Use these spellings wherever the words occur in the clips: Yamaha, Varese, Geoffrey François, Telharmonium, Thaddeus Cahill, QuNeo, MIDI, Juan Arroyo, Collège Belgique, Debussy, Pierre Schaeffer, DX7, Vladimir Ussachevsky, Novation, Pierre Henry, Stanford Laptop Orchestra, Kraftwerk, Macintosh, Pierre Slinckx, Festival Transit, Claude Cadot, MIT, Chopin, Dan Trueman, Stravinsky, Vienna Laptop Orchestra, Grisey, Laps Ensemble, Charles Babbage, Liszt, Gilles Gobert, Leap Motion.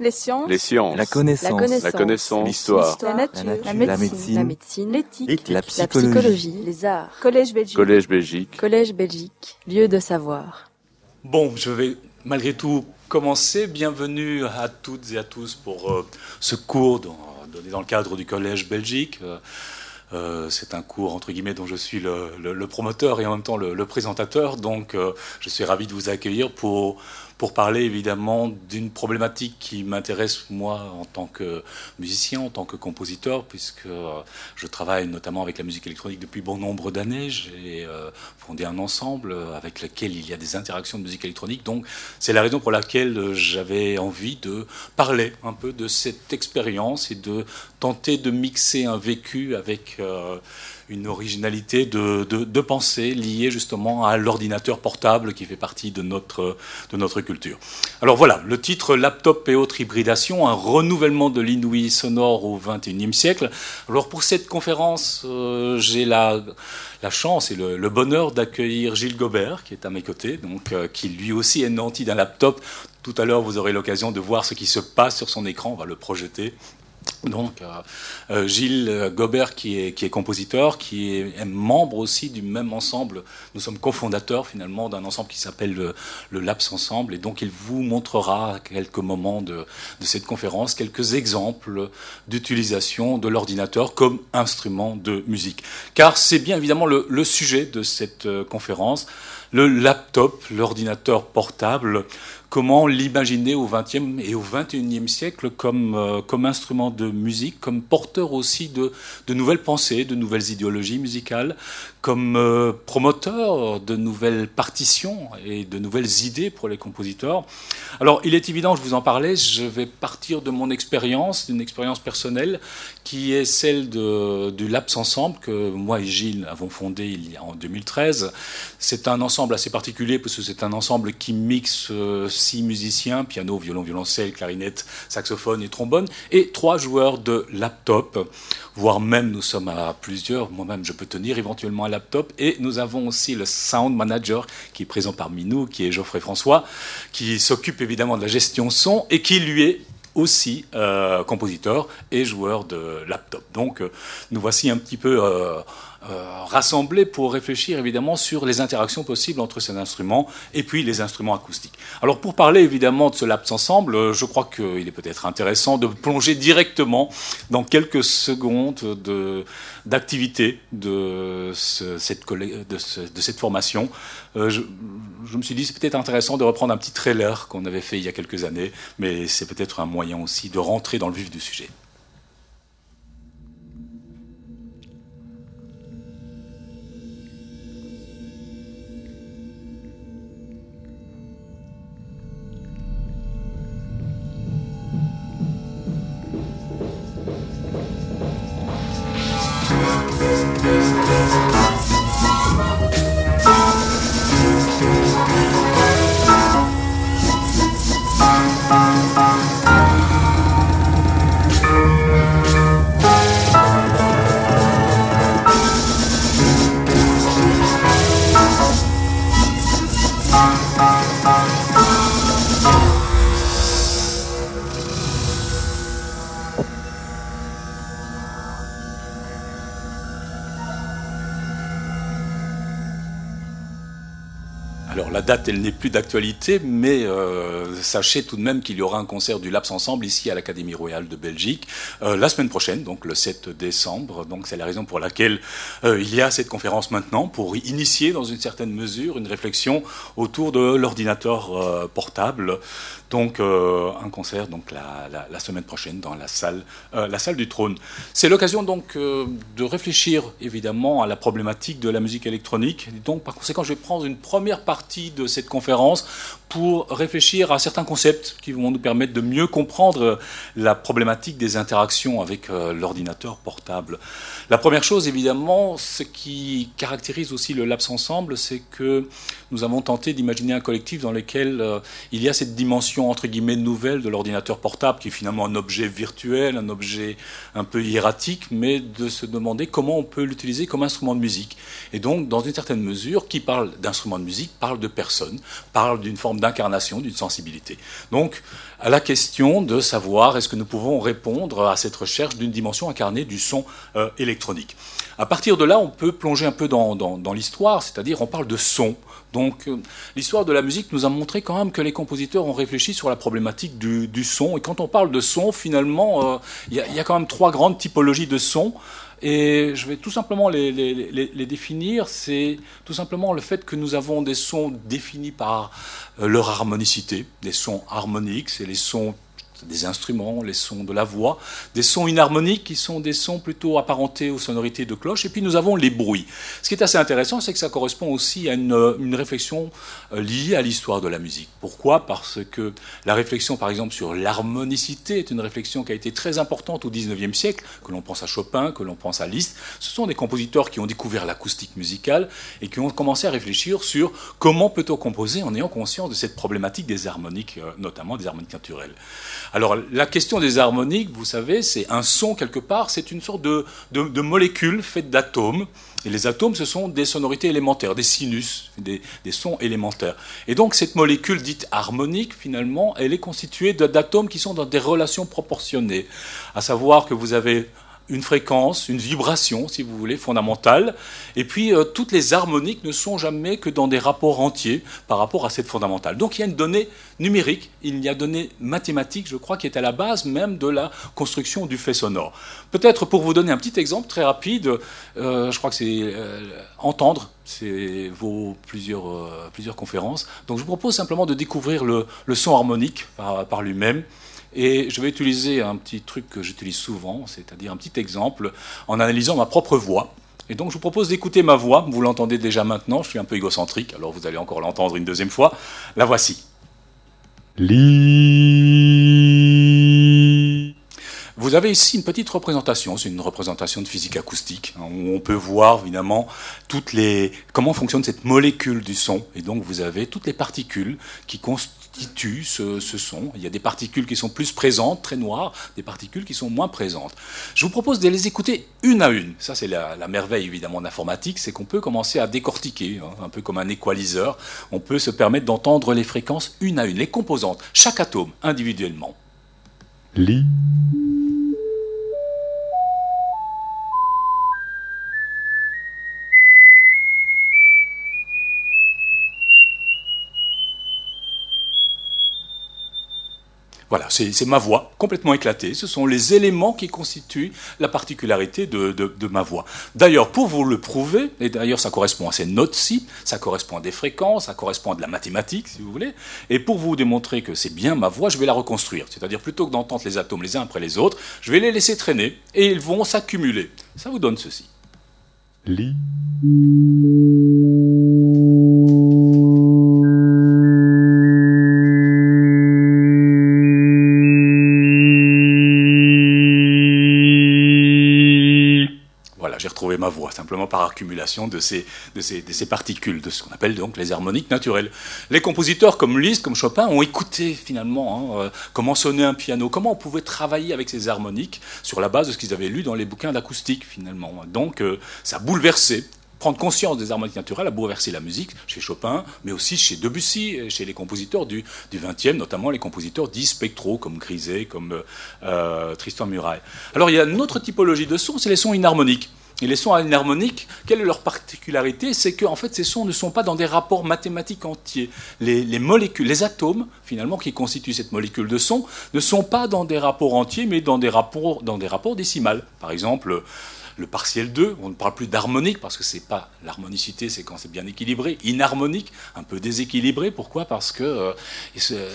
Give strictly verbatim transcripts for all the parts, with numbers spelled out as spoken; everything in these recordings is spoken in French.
les sciences, les sciences. La connaissance, la connaissance, l'histoire, la nature, la médecine, l'éthique, la, la, la psychologie, les arts, Collège Belgique, Collège Belgique, Collège Belgique, lieu de savoir. Bon, je vais malgré tout commencer. Bienvenue à toutes et à tous pour euh, ce cours donné dans le cadre du Collège Belgique. Euh, Euh, c'est un cours, entre guillemets, dont je suis le, le, le promoteur et en même temps le, le présentateur. Donc, euh, je suis ravi de vous accueillir pour, pour parler, évidemment, d'une problématique qui m'intéresse, moi, en tant que musicien, en tant que compositeur, puisque euh, je travaille notamment avec la musique électronique depuis bon nombre d'années. J'ai euh, fondé un ensemble avec lequel il y a des interactions de musique électronique. Donc, c'est la raison pour laquelle j'avais envie de parler un peu de cette expérience et de tenter de mixer un vécu avec Euh, une originalité de, de, de pensée liée justement à l'ordinateur portable qui fait partie de notre, de notre culture. Alors voilà, le titre « Laptop et autres hybridations, un renouvellement de l'inouï sonore au vingt et unième siècle ». Alors pour cette conférence, euh, j'ai la, la chance et le, le bonheur d'accueillir Gilles Gobert qui est à mes côtés, donc, euh, qui lui aussi est nanti d'un laptop. Tout à l'heure, vous aurez l'occasion de voir ce qui se passe sur son écran, on va le projeter. Donc euh, Gilles Gobert qui est, qui est compositeur, qui est, est membre aussi du même ensemble. Nous sommes cofondateurs finalement d'un ensemble qui s'appelle le, le Laps Ensemble, et donc il vous montrera à quelques moments de, de cette conférence quelques exemples d'utilisation de l'ordinateur comme instrument de musique. Car c'est bien évidemment le, le sujet de cette euh, conférence, le laptop, l'ordinateur portable. Comment l'imaginer au vingtième et au vingt et unième siècle comme, euh, comme instrument de musique, comme porteur aussi de, de nouvelles pensées, de nouvelles idéologies musicales, comme euh, promoteur de nouvelles partitions et de nouvelles idées pour les compositeurs. Alors, il est évident, je vous en parlais, je vais partir de mon expérience, d'une expérience personnelle qui est celle de, du Laps Ensemble que moi et Gilles avons fondé il y a, en deux mille treize. C'est un ensemble assez particulier parce que c'est un ensemble qui mixe euh, six musiciens, piano, violon, violoncelle, clarinette, saxophone et trombone, et trois joueurs de laptop, voire même nous sommes à plusieurs, moi-même je peux tenir éventuellement un laptop, et nous avons aussi le sound manager qui est présent parmi nous, qui est Geoffrey François, qui s'occupe évidemment de la gestion son, et qui lui est aussi euh, compositeur et joueur de laptop. Donc euh, nous voici un petit peu Euh, Euh, rassemblés pour réfléchir évidemment sur les interactions possibles entre ces instruments et puis les instruments acoustiques. Alors pour parler évidemment de ce Laps Ensemble, euh, je crois qu'il est peut-être intéressant de plonger directement dans quelques secondes de, d'activité de, ce, cette, collè- de, ce, de cette formation. Euh, je, je me suis dit c'est peut-être intéressant de reprendre un petit trailer qu'on avait fait il y a quelques années, mais c'est peut-être un moyen aussi de rentrer dans le vif du sujet. Date, elle n'est plus d'actualité, mais euh, sachez tout de même qu'il y aura un concert du Laps Ensemble ici à l'Académie Royale de Belgique euh, la semaine prochaine, donc le sept décembre. Donc c'est la raison pour laquelle euh, il y a cette conférence maintenant, pour initier dans une certaine mesure une réflexion autour de l'ordinateur euh, portable. Donc euh, un concert donc la, la, la semaine prochaine dans la salle, euh, la salle du Trône. C'est l'occasion donc euh, de réfléchir évidemment à la problématique de la musique électronique. Et donc par conséquent, je vais prendre une première partie de de cette conférence pour réfléchir à certains concepts qui vont nous permettre de mieux comprendre la problématique des interactions avec l'ordinateur portable. La première chose, évidemment, ce qui caractérise aussi le Laps Ensemble, c'est que nous avons tenté d'imaginer un collectif dans lequel il y a cette dimension, entre guillemets, nouvelle de l'ordinateur portable, qui est finalement un objet virtuel, un objet un peu hiératique, mais de se demander comment on peut l'utiliser comme instrument de musique. Et donc, dans une certaine mesure, qui parle d'instrument de musique, parle de personnes parle d'une forme d'incarnation, d'une sensibilité. Donc, à la question de savoir est-ce que nous pouvons répondre à cette recherche d'une dimension incarnée du son euh, électronique. À partir de là, on peut plonger un peu dans, dans, dans l'histoire, c'est-à-dire on parle de son. Donc, euh, l'histoire de la musique nous a montré quand même que les compositeurs ont réfléchi sur la problématique du, du son. Et quand on parle de son, finalement, il euh, y, y a quand même trois grandes typologies de son. Et je vais tout simplement les, les, les, les définir. C'est tout simplement le fait que nous avons des sons définis par leur harmonicité, des sons harmoniques, c'est les sons des instruments, les sons de la voix, des sons inharmoniques qui sont des sons plutôt apparentés aux sonorités de cloche. Et puis nous avons les bruits. Ce qui est assez intéressant, c'est que ça correspond aussi à une, une réflexion liée à l'histoire de la musique. Pourquoi ? Parce que la réflexion, par exemple, sur l'harmonicité est une réflexion qui a été très importante au dix-neuvième siècle, que l'on pense à Chopin, que l'on pense à Liszt. Ce sont des compositeurs qui ont découvert l'acoustique musicale et qui ont commencé à réfléchir sur comment peut-on composer en ayant conscience de cette problématique des harmoniques, notamment des harmoniques naturelles. Alors, la question des harmoniques, vous savez, c'est un son quelque part, c'est une sorte de, de, de molécule faite d'atomes. Et les atomes, ce sont des sonorités élémentaires, des sinus, des, des sons élémentaires. Et donc, cette molécule dite harmonique, finalement, elle est constituée d'atomes qui sont dans des relations proportionnées. À savoir que vous avez une fréquence, une vibration, si vous voulez, fondamentale. Et puis, euh, toutes les harmoniques ne sont jamais que dans des rapports entiers par rapport à cette fondamentale. Donc, il y a une donnée numérique, il y a une donnée mathématique, je crois, qui est à la base même de la construction du fait sonore. Peut-être pour vous donner un petit exemple très rapide, euh, je crois que c'est euh, entendre, c'est vos plusieurs, euh, plusieurs conférences. Donc, je vous propose simplement de découvrir le, le son harmonique par, par lui-même. Et je vais utiliser un petit truc que j'utilise souvent, c'est-à-dire un petit exemple, en analysant ma propre voix. Et donc je vous propose d'écouter ma voix, vous l'entendez déjà maintenant, je suis un peu égocentrique, alors vous allez encore l'entendre une deuxième fois. La voici. Li. Vous avez ici une petite représentation, c'est une représentation de physique acoustique, hein, où on peut voir évidemment toutes les... comment fonctionne cette molécule du son. Et donc vous avez toutes les particules qui constituent titue ce, ce son. Il y a des particules qui sont plus présentes, très noires, des particules qui sont moins présentes. Je vous propose de les écouter une à une. Ça, c'est la, la merveille, évidemment, d'informatique, c'est qu'on peut commencer à décortiquer, hein, un peu comme un equaliseur. On peut se permettre d'entendre les fréquences une à une, les composantes, chaque atome, individuellement. Li. Voilà, c'est, c'est ma voix, complètement éclatée. Ce sont les éléments qui constituent la particularité de, de, de ma voix. D'ailleurs, pour vous le prouver, et d'ailleurs ça correspond à ces notes-ci, ça correspond à des fréquences, ça correspond à de la mathématique, si vous voulez, et pour vous démontrer que c'est bien ma voix, je vais la reconstruire. C'est-à-dire, plutôt que d'entendre les atomes les uns après les autres, je vais les laisser traîner, et ils vont s'accumuler. Ça vous donne ceci. Li. Trouver ma voix, simplement par accumulation de ces, de, ces, de ces particules, de ce qu'on appelle donc les harmoniques naturelles. Les compositeurs comme Liszt, comme Chopin, ont écouté finalement hein, comment sonnait un piano, comment on pouvait travailler avec ces harmoniques sur la base de ce qu'ils avaient lu dans les bouquins d'acoustique finalement. Donc euh, ça bouleversait. Prendre conscience des harmoniques naturelles a bouleversé la musique chez Chopin, mais aussi chez Debussy, chez les compositeurs du vingtième, notamment les compositeurs dits spectraux, comme Grisey, comme euh, Tristan Murail. Alors il y a une autre typologie de sons, c'est les sons inharmoniques. Et les sons inharmoniques, quelle est leur particularité ? C'est que en fait, ces sons ne sont pas dans des rapports mathématiques entiers. Les, les molécules, les atomes, finalement, qui constituent cette molécule de son, ne sont pas dans des rapports entiers, mais dans des rapports, dans des rapports décimales. Par exemple, le partiel deux, on ne parle plus d'harmonique, parce que c'est pas l'harmonicité, c'est quand c'est bien équilibré. Inharmonique, un peu déséquilibré. Pourquoi ? Parce que, euh,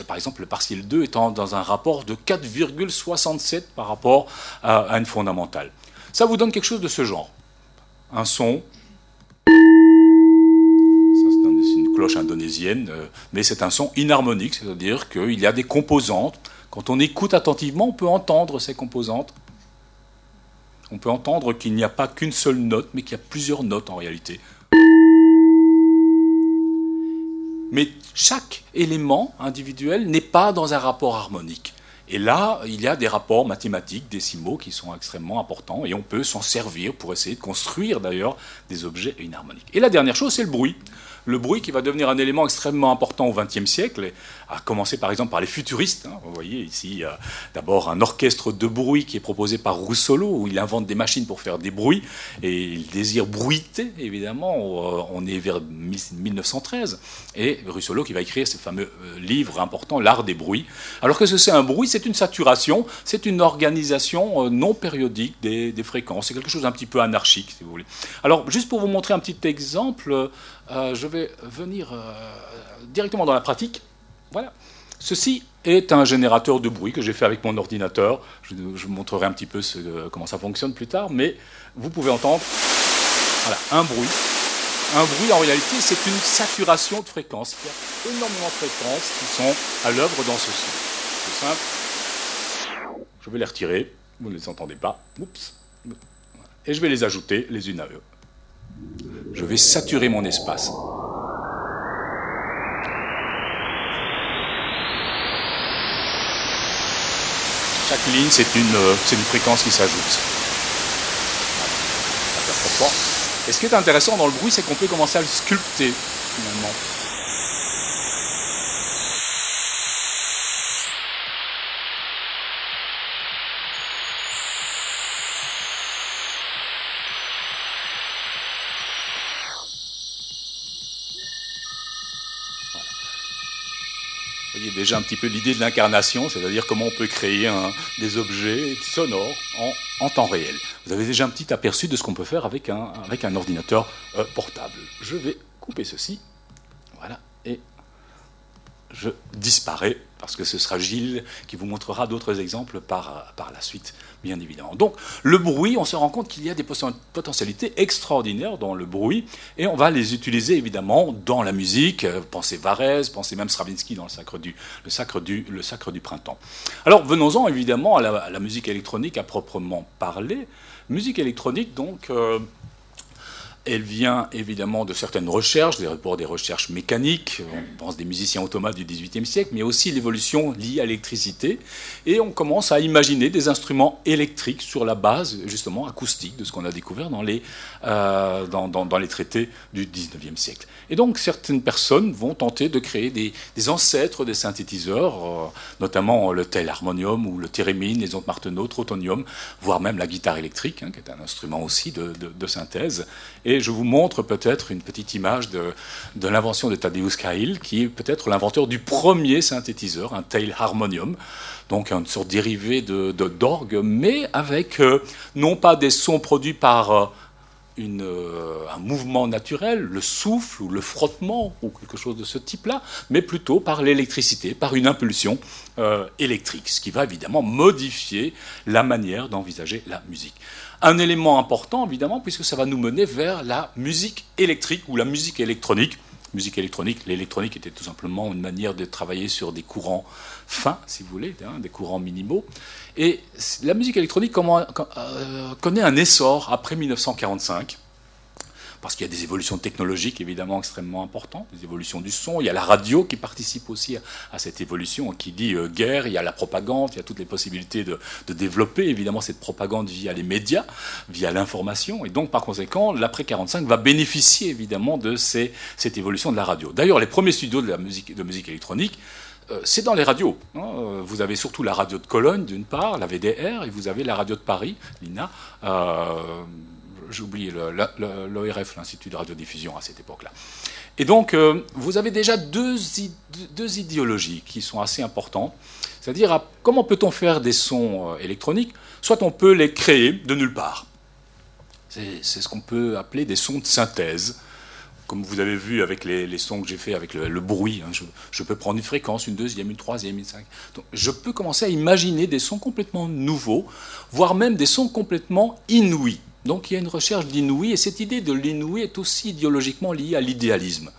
par exemple, le partiel deux est dans un rapport de quatre virgule soixante-sept par rapport à, à une fondamentale. Ça vous donne quelque chose de ce genre. Un son, ça c'est une cloche indonésienne, mais c'est un son inharmonique, c'est-à-dire qu'il y a des composantes. Quand on écoute attentivement, on peut entendre ces composantes. On peut entendre qu'il n'y a pas qu'une seule note, mais qu'il y a plusieurs notes en réalité. Mais chaque élément individuel n'est pas dans un rapport harmonique. Et là, il y a des rapports mathématiques, décimaux, qui sont extrêmement importants, et on peut s'en servir pour essayer de construire, d'ailleurs, des objets inharmoniques. Et la dernière chose, c'est le bruit. le bruit qui va devenir un élément extrêmement important au vingtième siècle, à commencer par exemple par les futuristes. Hein. Vous voyez ici, il y a d'abord un orchestre de bruit qui est proposé par Russolo, où il invente des machines pour faire des bruits, et il désire bruiter, évidemment, on est vers mille neuf cent treize, et Russolo qui va écrire ce fameux livre important, L'art des bruits. Alors que ce que c'est un bruit, c'est une saturation, c'est une organisation non périodique des, des fréquences, c'est quelque chose d'un petit peu anarchique, si vous voulez. Alors, juste pour vous montrer un petit exemple, euh, je vais venir euh, directement dans la pratique. Voilà. Ceci est un générateur de bruit que j'ai fait avec mon ordinateur. Je, je vous montrerai un petit peu ce, euh, comment ça fonctionne plus tard, mais vous pouvez entendre voilà, un bruit. Un bruit, en réalité, c'est une saturation de fréquences. Il y a énormément de fréquences qui sont à l'œuvre dans ce son. C'est simple. Je vais les retirer. Vous ne les entendez pas. Oups. Et je vais les ajouter les unes à eux. Je vais saturer mon espace. Chaque ligne, c'est une, c'est une fréquence qui s'ajoute. Et ce qui est intéressant dans le bruit, c'est qu'on peut commencer à le sculpter, finalement. Déjà un petit peu l'idée de l'incarnation, c'est-à-dire comment on peut créer un, des objets sonores en, en temps réel. Vous avez déjà un petit aperçu de ce qu'on peut faire avec un, avec un ordinateur euh, portable. Je vais couper ceci, voilà, et je disparais, parce que ce sera Gilles qui vous montrera d'autres exemples par, par la suite, bien évidemment. Donc, le bruit, on se rend compte qu'il y a des potentialités extraordinaires dans le bruit, et on va les utiliser, évidemment, dans la musique. Pensez Varese, pensez même Stravinsky dans le Sacre du, le sacre du, le sacre du printemps. Alors, venons-en, évidemment, à la, à la musique électronique à proprement parler. Musique électronique, donc... Euh Elle vient évidemment de certaines recherches, des rapports des recherches mécaniques, on pense des musiciens automates du dix-huitième siècle, mais aussi l'évolution liée à l'électricité. Et on commence à imaginer des instruments électriques sur la base, justement, acoustique de ce qu'on a découvert dans les, euh, dans, dans, dans les traités du dix-neuvième siècle. Et donc, certaines personnes vont tenter de créer des, des ancêtres des synthétiseurs, euh, notamment le Telharmonium ou le thérémine, les ondes Martenot, Trotonium, voire même la guitare électrique, hein, qui est un instrument aussi de, de, de synthèse. Et Et je vous montre peut-être une petite image de, de l'invention de Thaddeus Cahill, qui est peut-être l'inventeur du premier synthétiseur, un Telharmonium, donc une sorte dérivée de, de, d'orgue, mais avec euh, non pas des sons produits par euh, une, euh, un mouvement naturel, le souffle ou le frottement ou quelque chose de ce type-là, mais plutôt par l'électricité, par une impulsion euh, électrique, ce qui va évidemment modifier la manière d'envisager la musique. Un élément important, évidemment, puisque ça va nous mener vers la musique électrique ou la musique électronique. Musique électronique, l'électronique était tout simplement une manière de travailler sur des courants fins, si vous voulez, hein, des courants minimaux. Et la musique électronique connaît un essor après mille neuf cent quarante-cinq. Parce qu'il y a des évolutions technologiques, évidemment, extrêmement importantes, des évolutions du son. Il y a la radio qui participe aussi à cette évolution, qui dit euh, guerre, il y a la propagande, il y a toutes les possibilités de, de développer, évidemment, cette propagande via les médias, via l'information. Et donc, par conséquent, l'après quarante-cinq va bénéficier, évidemment, de ces, cette évolution de la radio. D'ailleurs, les premiers studios de, la musique, de musique électronique, c'est dans les radios. Vous avez surtout la radio de Cologne, d'une part, la V D R, et vous avez la radio de Paris, l'I N A, euh, j'ai oublié l'O R F, l'Institut de Radiodiffusion à cette époque-là. Et donc, euh, vous avez déjà deux, deux idéologies qui sont assez importantes. C'est-à-dire, comment peut-on faire des sons électroniques? Soit on peut les créer de nulle part. C'est, c'est ce qu'on peut appeler des sons de synthèse. Comme vous avez vu avec les, les sons que j'ai fait avec le, le bruit, hein, je, je peux prendre une fréquence, une deuxième, une troisième, une cinquième. Donc, je peux commencer à imaginer des sons complètement nouveaux, voire même des sons complètement inouïs. Donc il y a une recherche d'inouï, et cette idée de l'inouï est aussi idéologiquement liée à l'idéalisme.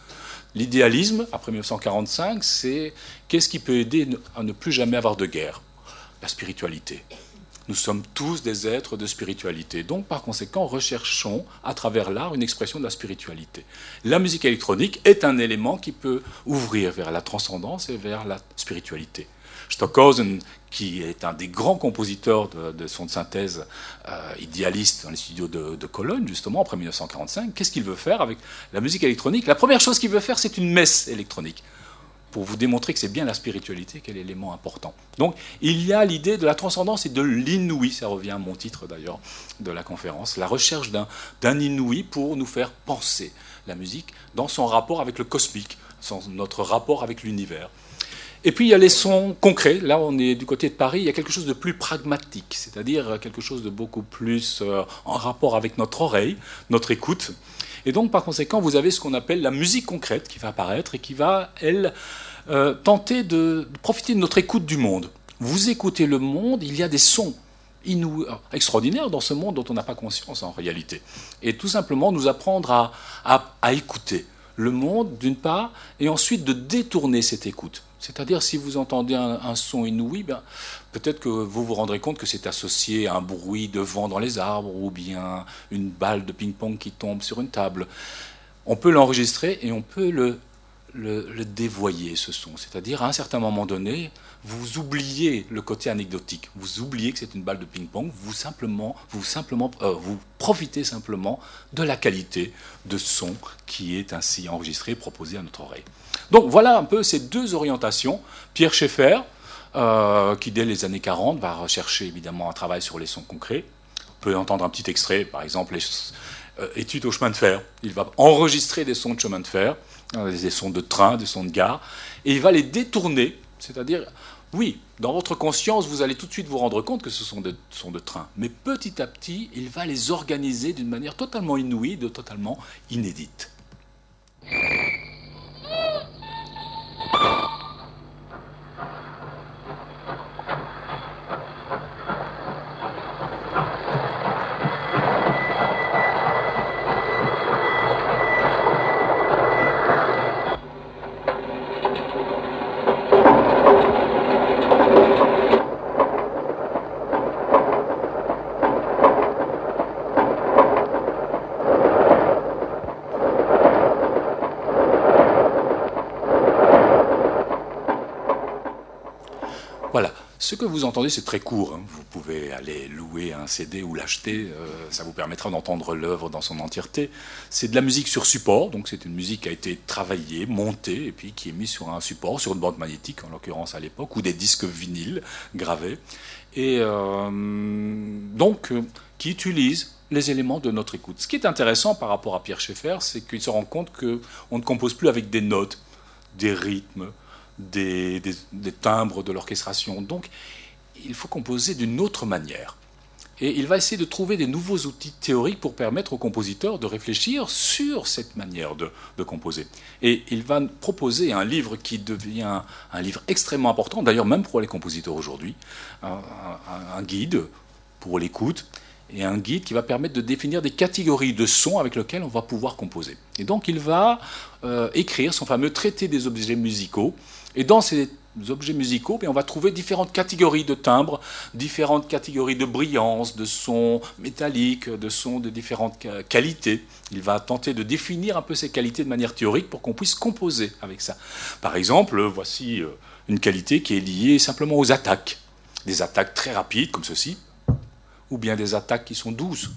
L'idéalisme, après mille neuf cent quarante-cinq, c'est qu'est-ce qui peut aider à ne plus jamais avoir de guerre? La spiritualité. Nous sommes tous des êtres de spiritualité. Donc par conséquent, recherchons à travers l'art une expression de la spiritualité. La musique électronique est un élément qui peut ouvrir vers la transcendance et vers la spiritualité. Stockhausen, qui est un des grands compositeurs de, de sons de synthèse euh, idéaliste dans les studios de, de Cologne, justement, après mille neuf cent quarante-cinq. Qu'est-ce qu'il veut faire avec la musique électronique? La première chose qu'il veut faire, c'est une messe électronique, pour vous démontrer que c'est bien la spiritualité qui est l'élément important. Donc, il y a l'idée de la transcendance et de l'inouï, ça revient à mon titre, d'ailleurs, de la conférence, la recherche d'un inouï pour nous faire penser la musique dans son rapport avec le cosmique, dans notre rapport avec l'univers. Et puis il y a les sons concrets. Là, on est du côté de Paris. Il y a quelque chose de plus pragmatique, c'est-à-dire quelque chose de beaucoup plus en rapport avec notre oreille, notre écoute. Et donc, par conséquent, vous avez ce qu'on appelle la musique concrète qui va apparaître et qui va, elle, euh, tenter de profiter de notre écoute du monde. Vous écoutez le monde, il y a des sons Inou... extraordinaire dans ce monde dont on n'a pas conscience en réalité. Et tout simplement nous apprendre à, à, à écouter le monde d'une part, et ensuite de détourner cette écoute. C'est-à-dire si vous entendez un, un son inouï, ben, peut-être que vous vous rendrez compte que c'est associé à un bruit de vent dans les arbres ou bien une balle de ping-pong qui tombe sur une table. On peut l'enregistrer et on peut le, le, le dévoyer, ce son. C'est-à-dire à un certain moment donné, vous oubliez le côté anecdotique, vous oubliez que c'est une balle de ping-pong, vous, simplement, vous, simplement, euh, vous profitez simplement de la qualité de son qui est ainsi enregistrée, proposée à notre oreille. Donc voilà un peu ces deux orientations. Pierre Schaeffer, euh, qui dès les années quarante va rechercher évidemment un travail sur les sons concrets. On peut entendre un petit extrait, par exemple les euh, études au chemin de fer. Il va enregistrer des sons de chemin de fer, euh, des sons de train, des sons de gare, et il va les détourner, c'est-à-dire... Oui, dans votre conscience, vous allez tout de suite vous rendre compte que ce sont des sons de train. Mais petit à petit, il va les organiser d'une manière totalement inouïe, de totalement inédite. Ce que vous entendez, c'est très court. Hein. Vous pouvez aller louer un C D ou l'acheter. Euh, ça vous permettra d'entendre l'œuvre dans son entièreté. C'est de la musique sur support. Donc c'est une musique qui a été travaillée, montée, et puis qui est mise sur un support, sur une bande magnétique, en l'occurrence à l'époque, ou des disques vinyles gravés. Et euh, donc, euh, qui utilise les éléments de notre écoute. Ce qui est intéressant par rapport à Pierre Schaeffer, c'est qu'il se rend compte qu'on ne compose plus avec des notes, des rythmes, Des, des, des timbres de l'orchestration. Donc, il faut composer d'une autre manière. Et il va essayer de trouver des nouveaux outils théoriques pour permettre aux compositeurs de réfléchir sur cette manière de, de composer. Et il va proposer un livre qui devient un, un livre extrêmement important, d'ailleurs même pour les compositeurs aujourd'hui, un, un, un guide pour l'écoute, et un guide qui va permettre de définir des catégories de sons avec lesquelles on va pouvoir composer. Et donc, il va euh, écrire son fameux traité des objets musicaux. Et dans ces objets musicaux, on va trouver différentes catégories de timbres, différentes catégories de brillance, de sons métalliques, de sons de différentes qualités. Il va tenter de définir un peu ces qualités de manière théorique pour qu'on puisse composer avec ça. Par exemple, voici une qualité qui est liée simplement aux attaques. Des attaques très rapides, comme ceci, ou bien des attaques qui sont douces,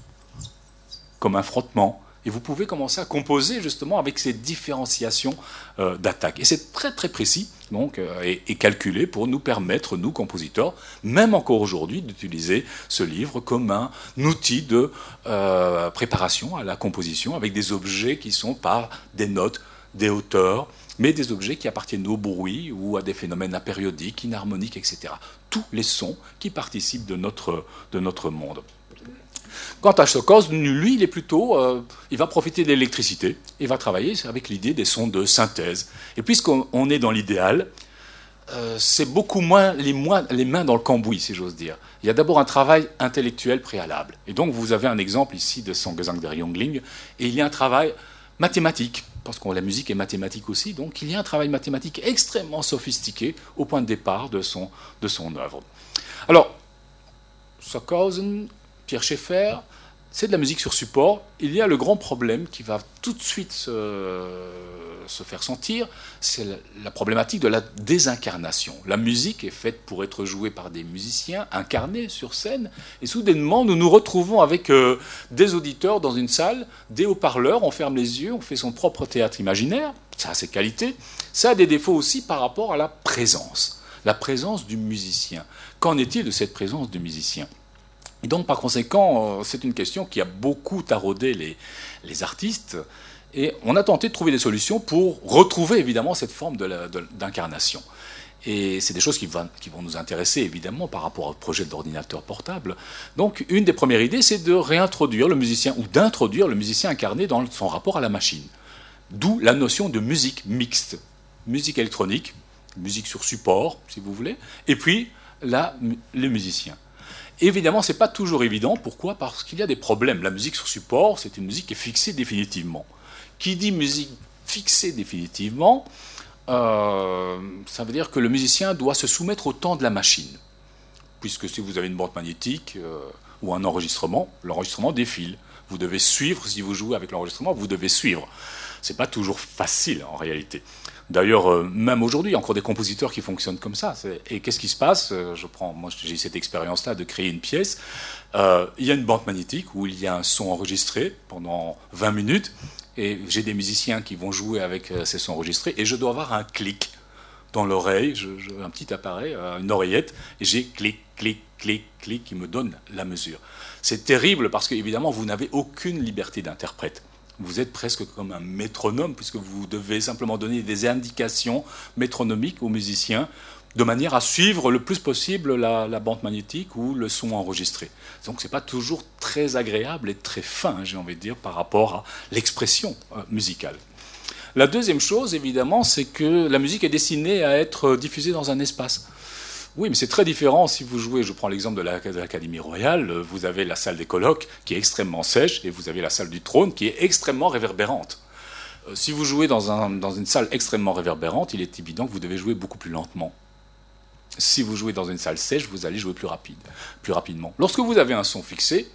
comme un frottement. Et vous pouvez commencer à composer justement avec ces différenciations euh, d'attaque. Et c'est très très précis donc, euh, et, et calculé pour nous permettre, nous compositeurs, même encore aujourd'hui, d'utiliser ce livre comme un outil de euh, préparation à la composition avec des objets qui ne sont pas des notes, des hauteurs, mais des objets qui appartiennent au bruit ou à des phénomènes apériodiques, inharmoniques, et cetera. Tous les sons qui participent de notre, de notre monde. Quant à Stockhausen, lui, il est plutôt, euh, il va profiter de l'électricité et va travailler avec l'idée des sons de synthèse. Et puisqu'on est dans l'idéal, euh, c'est beaucoup moins les, moins les mains dans le cambouis, si j'ose dire. Il y a d'abord un travail intellectuel préalable. Et donc, vous avez un exemple ici de Son Gesang der Jüngling, et il y a un travail mathématique, parce que la musique est mathématique aussi, donc il y a un travail mathématique extrêmement sophistiqué au point de départ de son, de son œuvre. Alors, Stockhausen, Pierre Schaeffer c'est de la musique sur support. Il y a le grand problème qui va tout de suite se, se faire sentir, c'est la, la problématique de la désincarnation. La musique est faite pour être jouée par des musiciens incarnés sur scène, et soudainement nous nous retrouvons avec euh, des auditeurs dans une salle, des haut-parleurs, on ferme les yeux, on fait son propre théâtre imaginaire. Ça a ses qualités, ça a des défauts aussi par rapport à la présence, la présence du musicien. Qu'en est-il de cette présence du musicien ? Et donc, par conséquent, c'est une question qui a beaucoup taraudé les, les artistes. Et on a tenté de trouver des solutions pour retrouver, évidemment, cette forme de la, de, d'incarnation. Et c'est des choses qui, va, qui vont nous intéresser, évidemment, par rapport au projet d'ordinateur portable. Donc, une des premières idées, c'est de réintroduire le musicien, ou d'introduire le musicien incarné dans son rapport à la machine. D'où la notion de musique mixte. Musique électronique, musique sur support, si vous voulez, et puis la, le musicien. Évidemment, ce n'est pas toujours évident. Pourquoi ? Parce qu'il y a des problèmes. La musique sur support, c'est une musique qui est fixée définitivement. Qui dit musique fixée définitivement, euh, ça veut dire que le musicien doit se soumettre au temps de la machine. Puisque si vous avez une bande magnétique euh, ou un enregistrement, l'enregistrement défile. Vous devez suivre, si vous jouez avec l'enregistrement, vous devez suivre. Ce n'est pas toujours facile en réalité. D'ailleurs, euh, même aujourd'hui, il y a encore des compositeurs qui fonctionnent comme ça. C'est... Et qu'est-ce qui se passe ? Je prends, moi, j'ai cette expérience-là de créer une pièce. Euh, il y a une bande magnétique où il y a un son enregistré pendant vingt minutes. Et j'ai des musiciens qui vont jouer avec ces sons enregistrés. Et je dois avoir un clic dans l'oreille, je, je, un petit appareil, une oreillette. Et j'ai clic, clic, clic, clic qui me donne la mesure. C'est terrible parce qu'évidemment, vous n'avez aucune liberté d'interprète. Vous êtes presque comme un métronome, puisque vous devez simplement donner des indications métronomiques aux musiciens, de manière à suivre le plus possible la, la bande magnétique ou le son enregistré. Donc ce n'est pas toujours très agréable et très fin, j'ai envie de dire, par rapport à l'expression musicale. La deuxième chose, évidemment, c'est que la musique est destinée à être diffusée dans un espace. Oui, mais c'est très différent si vous jouez, je prends l'exemple de l'Académie Royale, vous avez la salle des colloques qui est extrêmement sèche et vous avez la salle du trône qui est extrêmement réverbérante. Si vous jouez dans, un, dans une salle extrêmement réverbérante, il est évident que vous devez jouer beaucoup plus lentement. Si vous jouez dans une salle sèche, vous allez jouer plus, rapide, plus rapidement. Lorsque vous avez un son fixé,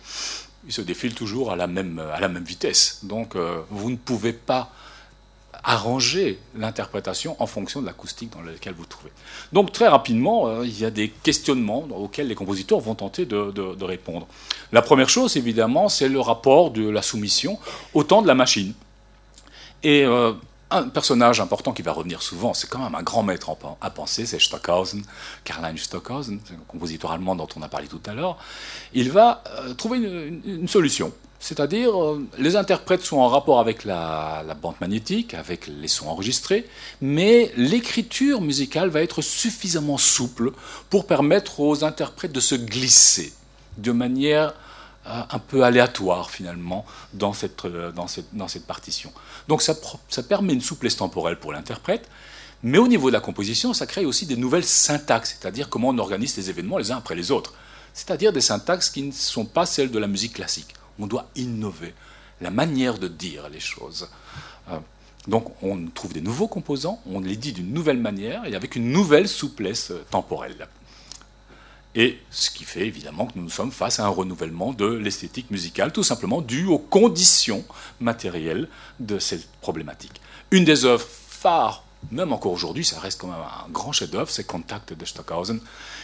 il se défile toujours à la même, à la même vitesse. Donc euh, vous ne pouvez pas arranger l'interprétation en fonction de l'acoustique dans laquelle vous vous trouvez. Donc très rapidement, euh, il y a des questionnements auxquels les compositeurs vont tenter de, de, de répondre. La première chose, évidemment, c'est le rapport de la soumission au temps de la machine. Et euh, un personnage important qui va revenir souvent, c'est quand même un grand maître à penser, c'est Stockhausen, Karlheinz Stockhausen, c'est un compositeur allemand dont on a parlé tout à l'heure. Il va euh, trouver une, une, une solution. C'est-à-dire, euh, les interprètes sont en rapport avec la, la bande magnétique, avec les sons enregistrés, mais l'écriture musicale va être suffisamment souple pour permettre aux interprètes de se glisser de manière euh, un peu aléatoire, finalement, dans cette, euh, dans cette, dans cette partition. Donc ça, ça permet une souplesse temporelle pour l'interprète, mais au niveau de la composition, ça crée aussi des nouvelles syntaxes, c'est-à-dire comment on organise les événements les uns après les autres, c'est-à-dire des syntaxes qui ne sont pas celles de la musique classique. On doit innover la manière de dire les choses. Euh, donc on trouve des nouveaux composants, on les dit d'une nouvelle manière et avec une nouvelle souplesse temporelle. Et ce qui fait évidemment que nous sommes face à un renouvellement de l'esthétique musicale, tout simplement dû aux conditions matérielles de cette problématique. Une des œuvres phares, même encore aujourd'hui, ça reste quand même un grand chef-d'œuvre, c'est Contact de Stockhausen.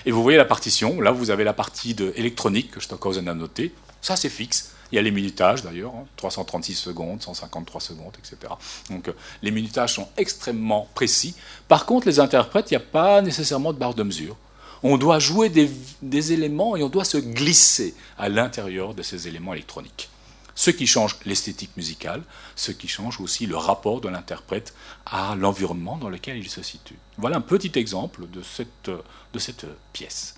Et vous voyez la partition, là vous avez la partie de électronique que Stockhausen a notée, ça c'est fixe. Il y a les minutages d'ailleurs, hein, trois cent trente-six secondes, cent cinquante-trois secondes, et cetera. Donc euh, les minutages sont extrêmement précis. Par contre, les interprètes, il n'y a pas nécessairement de barre de mesure. On doit jouer des, des éléments et on doit se glisser à l'intérieur de ces éléments électroniques. Ce qui change l'esthétique musicale, ce qui change aussi le rapport de l'interprète à l'environnement dans lequel il se situe. Voilà un petit exemple de cette, de cette pièce.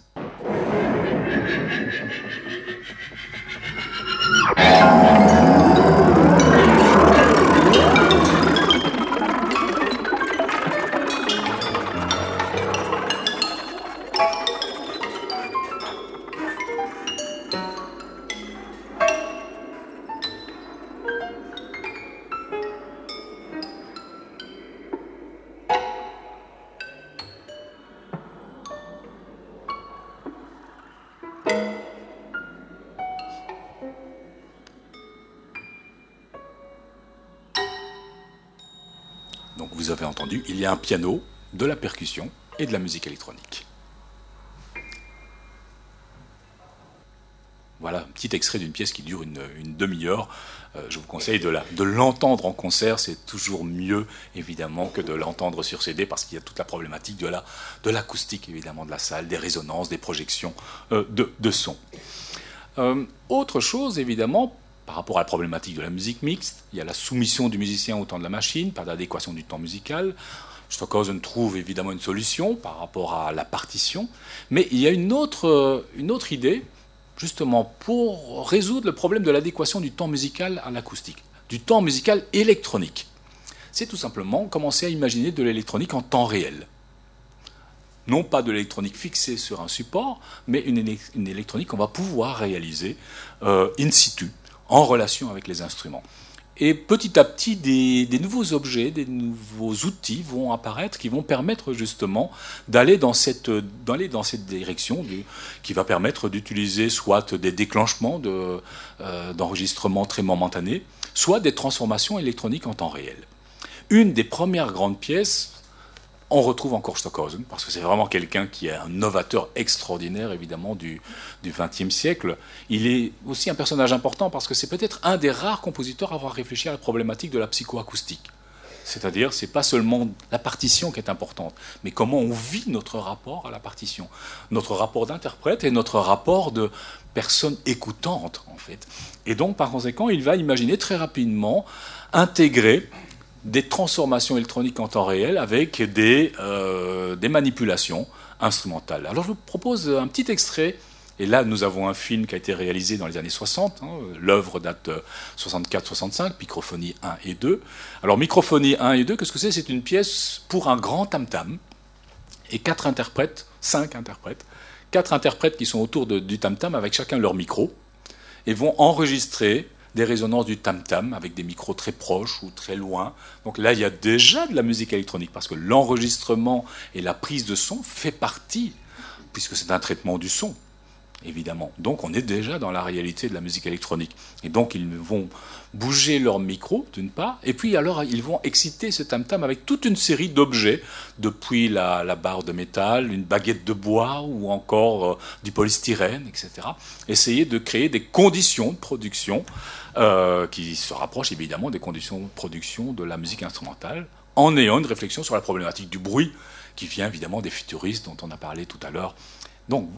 vous avez entendu, il y a un piano, de la percussion et de la musique électronique. Voilà, un petit extrait d'une pièce qui dure une, une demi-heure. Euh, je vous conseille de, la, de l'entendre en concert, c'est toujours mieux, évidemment, que de l'entendre sur C D, parce qu'il y a toute la problématique de, la, de l'acoustique, évidemment, de la salle, des résonances, des projections euh, de, de son. Euh, autre chose, évidemment, par rapport à la problématique de la musique mixte, il y a la soumission du musicien au temps de la machine, pas d'adéquation du temps musical. Stockhausen trouve évidemment une solution par rapport à la partition, mais il y a une autre, une autre idée, justement, pour résoudre le problème de l'adéquation du temps musical à l'acoustique, du temps musical électronique. C'est tout simplement commencer à imaginer de l'électronique en temps réel. Non pas de l'électronique fixée sur un support, mais une, une électronique qu'on va pouvoir réaliser euh, in situ, en relation avec les instruments. Et petit à petit, des, des nouveaux objets, des nouveaux outils vont apparaître qui vont permettre justement d'aller dans cette, d'aller dans cette direction du, qui va permettre d'utiliser soit des déclenchements de, euh, d'enregistrements très momentanés, soit des transformations électroniques en temps réel. Une des premières grandes pièces, on retrouve encore Stockhausen, parce que c'est vraiment quelqu'un qui est un novateur extraordinaire, évidemment, du vingtième siècle. Il est aussi un personnage important, parce que c'est peut-être un des rares compositeurs à avoir réfléchi à la problématique de la psychoacoustique. C'est-à-dire, c'est pas seulement la partition qui est importante, mais comment on vit notre rapport à la partition, notre rapport d'interprète et notre rapport de personne écoutante, en fait. Et donc, par conséquent, il va imaginer très rapidement intégrer des transformations électroniques en temps réel avec des, euh, des manipulations instrumentales. Alors je vous propose un petit extrait, et là nous avons un film qui a été réalisé dans les années soixante, hein. L'œuvre date soixante-quatre soixante-cinq, Microphonie un et deux. Alors Microphonie un et deux, qu'est-ce que c'est? C'est une pièce pour un grand tam-tam, et quatre interprètes, cinq interprètes, quatre interprètes qui sont autour de, du tam-tam avec chacun leur micro, et vont enregistrer des résonances du tam-tam avec des micros très proches ou très loin. Donc là, il y a déjà de la musique électronique, parce que l'enregistrement et la prise de son fait partie, puisque c'est un traitement du son, évidemment. Donc on est déjà dans la réalité de la musique électronique. Et donc ils vont bouger leur micro, d'une part, et puis alors ils vont exciter ce tam-tam avec toute une série d'objets, depuis la, la barre de métal, une baguette de bois, ou encore euh, du polystyrène, et cetera. Essayer de créer des conditions de production euh, qui se rapprochent évidemment des conditions de production de la musique instrumentale, en ayant une réflexion sur la problématique du bruit, qui vient évidemment des futuristes dont on a parlé tout à l'heure. Donc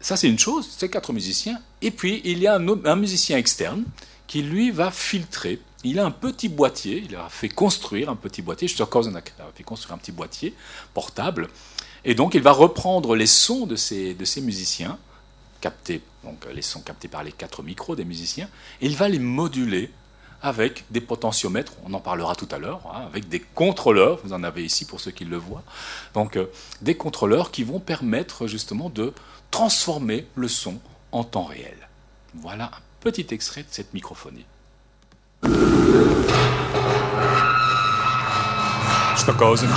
ça, c'est une chose, c'est quatre musiciens. Et puis, il y a un, un musicien externe qui, lui, va filtrer. Il a un petit boîtier, il a fait construire un petit boîtier. Stockhausen a fait construire un petit boîtier portable. Et donc, il va reprendre les sons de ces, de ces musiciens, captés, donc les sons captés par les quatre micros des musiciens, et il va les moduler avec des potentiomètres, on en parlera tout à l'heure, hein, avec des contrôleurs, vous en avez ici pour ceux qui le voient, donc euh, des contrôleurs qui vont permettre justement de transformer le son en temps réel. Voilà un petit extrait de cette microphonie. Stockhausen.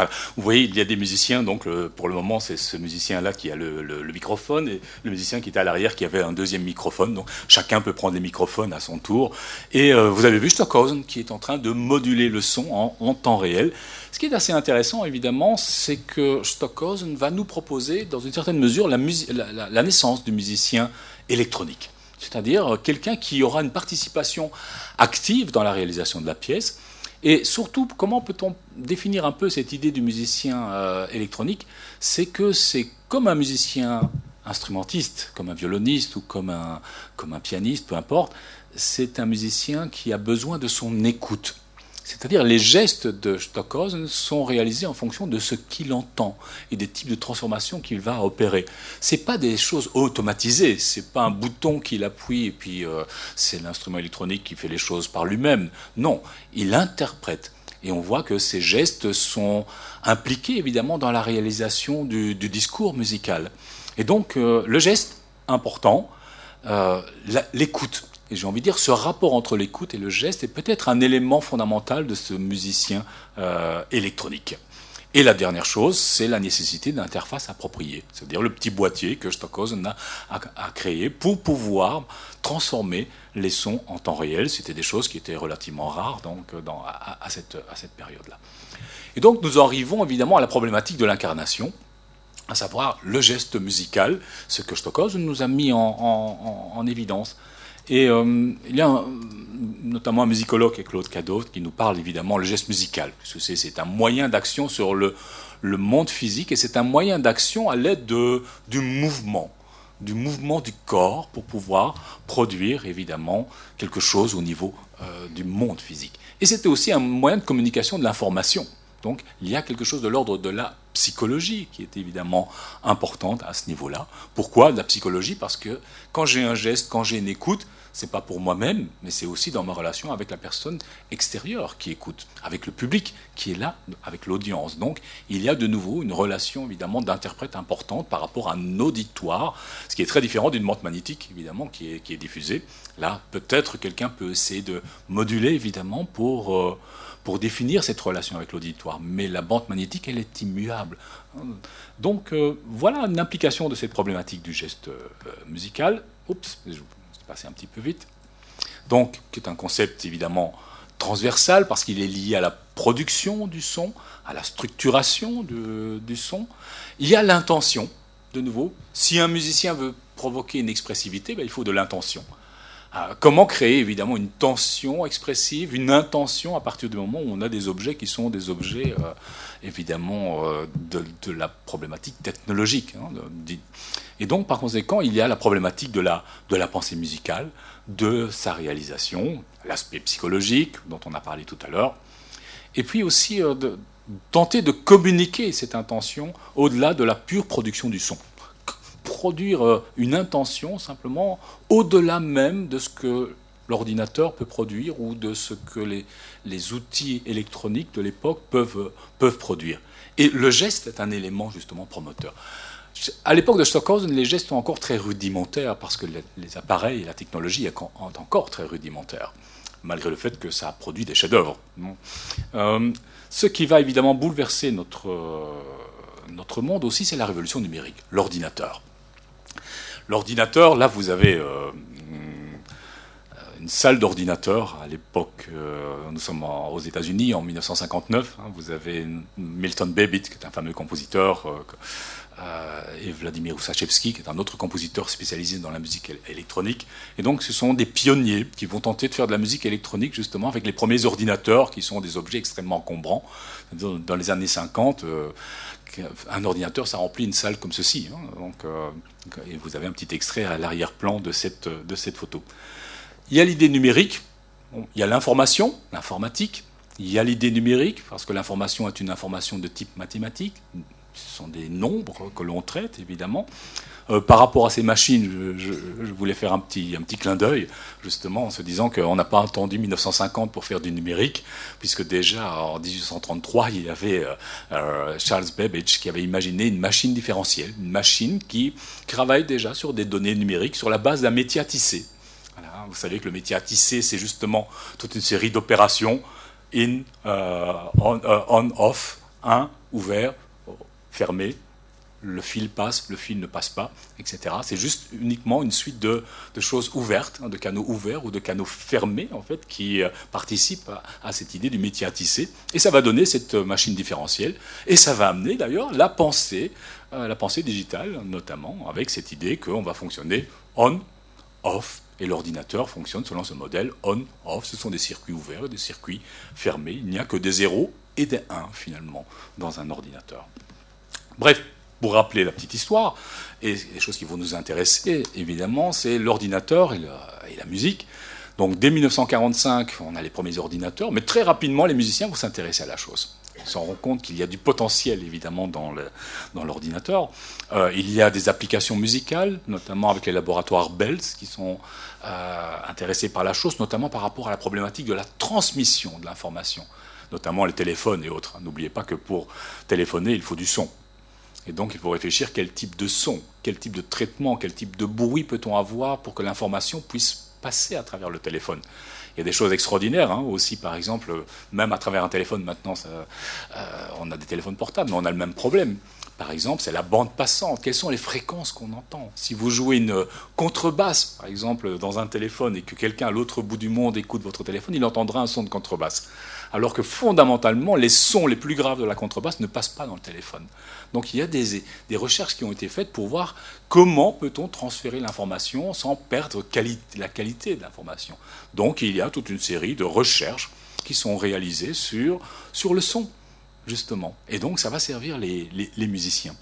Voilà. Vous voyez, il y a des musiciens, donc le, pour le moment, c'est ce musicien-là qui a le, le, le microphone, et le musicien qui était à l'arrière qui avait un deuxième microphone, donc chacun peut prendre les microphones à son tour. Et euh, vous avez vu Stockhausen qui est en train de moduler le son en, en temps réel. Ce qui est assez intéressant, évidemment, c'est que Stockhausen va nous proposer, dans une certaine mesure, la, la, la, la naissance du musicien électronique. C'est-à-dire quelqu'un qui aura une participation active dans la réalisation de la pièce. Et surtout, comment peut-on définir un peu cette idée du musicien euh, électronique? C'est que c'est comme un musicien instrumentiste, comme un violoniste ou comme un, comme un pianiste, peu importe, c'est un musicien qui a besoin de son écoute. C'est-à-dire les gestes de Stockhausen sont réalisés en fonction de ce qu'il entend et des types de transformations qu'il va opérer. Ce n'est pas des choses automatisées, ce n'est pas un bouton qu'il appuie et puis euh, c'est l'instrument électronique qui fait les choses par lui-même. Non, il interprète. Et on voit que ces gestes sont impliqués évidemment dans la réalisation du, du discours musical. Et donc euh, le geste important, euh, la, l'écoute. Et j'ai envie de dire, ce rapport entre l'écoute et le geste est peut-être un élément fondamental de ce musicien euh, électronique. Et la dernière chose, c'est la nécessité d'interface appropriée, c'est-à-dire le petit boîtier que Stockhausen a, a, a créé pour pouvoir transformer les sons en temps réel. C'était des choses qui étaient relativement rares donc, dans, à, à cette, à cette période-là. Et donc nous arrivons évidemment à la problématique de l'incarnation, à savoir le geste musical, ce que Stockhausen nous a mis en, en, en, en évidence. Et euh, il y a un, notamment un musicologue, Claude Cadot, qui nous parle évidemment le geste musical, parce que c'est, c'est un moyen d'action sur le, le monde physique, et c'est un moyen d'action à l'aide de, du mouvement, du mouvement du corps, pour pouvoir produire évidemment quelque chose au niveau euh, du monde physique. Et c'était aussi un moyen de communication de l'information. Donc il y a quelque chose de l'ordre de la psychologie qui est évidemment importante à ce niveau-là. Pourquoi de la psychologie? Parce que quand j'ai un geste, quand j'ai une écoute, c'est pas pour moi-même, mais c'est aussi dans ma relation avec la personne extérieure qui écoute, avec le public qui est là, avec l'audience. Donc il y a de nouveau une relation évidemment d'interprète importante par rapport à un auditoire, ce qui est très différent d'une bande magnétique évidemment qui est, qui est diffusée. Là, peut-être quelqu'un peut essayer de moduler évidemment pour, euh, pour définir cette relation avec l'auditoire, mais la bande magnétique, elle est immuable. Donc euh, voilà une implication de cette problématique du geste euh, musical. Oups, je passer un petit peu vite, donc qui est un concept évidemment transversal parce qu'il est lié à la production du son, à la structuration de, du son. Il y a l'intention, de nouveau. Si un musicien veut provoquer une expressivité, ben, il faut de l'intention. Euh, comment créer évidemment une tension expressive, une intention à partir du moment où on a des objets qui sont des objets euh, évidemment euh, de, de la problématique technologique, hein, de, de, et donc, par conséquent, il y a la problématique de la, de la pensée musicale, de sa réalisation, l'aspect psychologique dont on a parlé tout à l'heure, et puis aussi euh, de, tenter de communiquer cette intention au-delà de la pure production du son. Produire euh, une intention simplement au-delà même de ce que l'ordinateur peut produire ou de ce que les, les outils électroniques de l'époque peuvent, euh, peuvent produire. Et le geste est un élément justement promoteur. À l'époque de Stockhausen, les gestes sont encore très rudimentaires parce que les appareils et la technologie sont encore très rudimentaires, malgré le fait que ça produit des chefs-d'œuvre. Euh, ce qui va évidemment bouleverser notre, euh, notre monde aussi, c'est la révolution numérique, l'ordinateur. L'ordinateur, là vous avez euh, une salle d'ordinateur à l'époque, euh, nous sommes en, aux États-Unis en mille neuf cent cinquante-neuf, hein, vous avez Milton Babbitt, qui est un fameux compositeur, euh, Euh, et Vladimir Ussachevsky, qui est un autre compositeur spécialisé dans la musique électronique. Et donc, ce sont des pionniers qui vont tenter de faire de la musique électronique, justement, avec les premiers ordinateurs, qui sont des objets extrêmement encombrants. Dans les années cinquante, euh, un ordinateur, ça remplit une salle comme ceci. Hein. Donc, euh, et vous avez un petit extrait à l'arrière-plan de cette, de cette photo. Il y a l'idée numérique, il y a l'information, l'informatique, il y a l'idée numérique, parce que l'information est une information de type mathématique. Ce sont des nombres que l'on traite, évidemment. Euh, par rapport à ces machines, je, je, je voulais faire un petit, un petit clin d'œil, justement, en se disant qu'on n'a pas attendu mille neuf cent cinquante pour faire du numérique, puisque déjà, en dix-huit cent trente-trois, il y avait euh, euh, Charles Babbage qui avait imaginé une machine différentielle, une machine qui travaille déjà sur des données numériques sur la base d'un métier à tisser. Voilà, vous savez que le métier à tisser, c'est justement toute une série d'opérations in, uh, on, uh, on, off, un, ouvert, fermé, le fil passe, le fil ne passe pas, et cetera. C'est juste uniquement une suite de, de choses ouvertes, hein, de canaux ouverts ou de canaux fermés, en fait, qui euh, participent à, à cette idée du métier à tisser. Et ça va donner cette machine différentielle. Et ça va amener, d'ailleurs, la pensée, euh, la pensée digitale, notamment, avec cette idée qu'on va fonctionner on, off, et l'ordinateur fonctionne selon ce modèle on, off. Ce sont des circuits ouverts et des circuits fermés. Il n'y a que des zéros et des uns, finalement, dans un ordinateur. Bref. Pour rappeler la petite histoire, et les choses qui vont nous intéresser, évidemment, c'est l'ordinateur et, et la musique. Donc, dès mille neuf cent quarante-cinq, on a les premiers ordinateurs, mais très rapidement, les musiciens vont s'intéresser à la chose. On s'en rend compte qu'il y a du potentiel, évidemment, dans le, dans l'ordinateur. Euh, il y a des applications musicales, notamment avec les laboratoires Belz, qui sont euh, intéressés par la chose, notamment par rapport à la problématique de la transmission de l'information, notamment les téléphones et autres. N'oubliez pas que pour téléphoner, il faut du son. Et donc, il faut réfléchir quel type de son, quel type de traitement, quel type de bruit peut-on avoir pour que l'information puisse passer à travers le téléphone. Il y a des choses extraordinaires hein, aussi, par exemple, même à travers un téléphone maintenant, ça, euh, on a des téléphones portables, mais on a le même problème. Par exemple, c'est la bande passante. Quelles sont les fréquences qu'on entend? Si vous jouez une contrebasse, par exemple, dans un téléphone et que quelqu'un à l'autre bout du monde écoute votre téléphone, il entendra un son de contrebasse. Alors que fondamentalement, les sons les plus graves de la contrebasse ne passent pas dans le téléphone. Donc il y a des, des recherches qui ont été faites pour voir comment peut-on transférer l'information sans perdre quali- la qualité de l'information. Donc il y a toute une série de recherches qui sont réalisées sur, sur le son. Justement. Et donc, ça va servir les, les, les musiciens.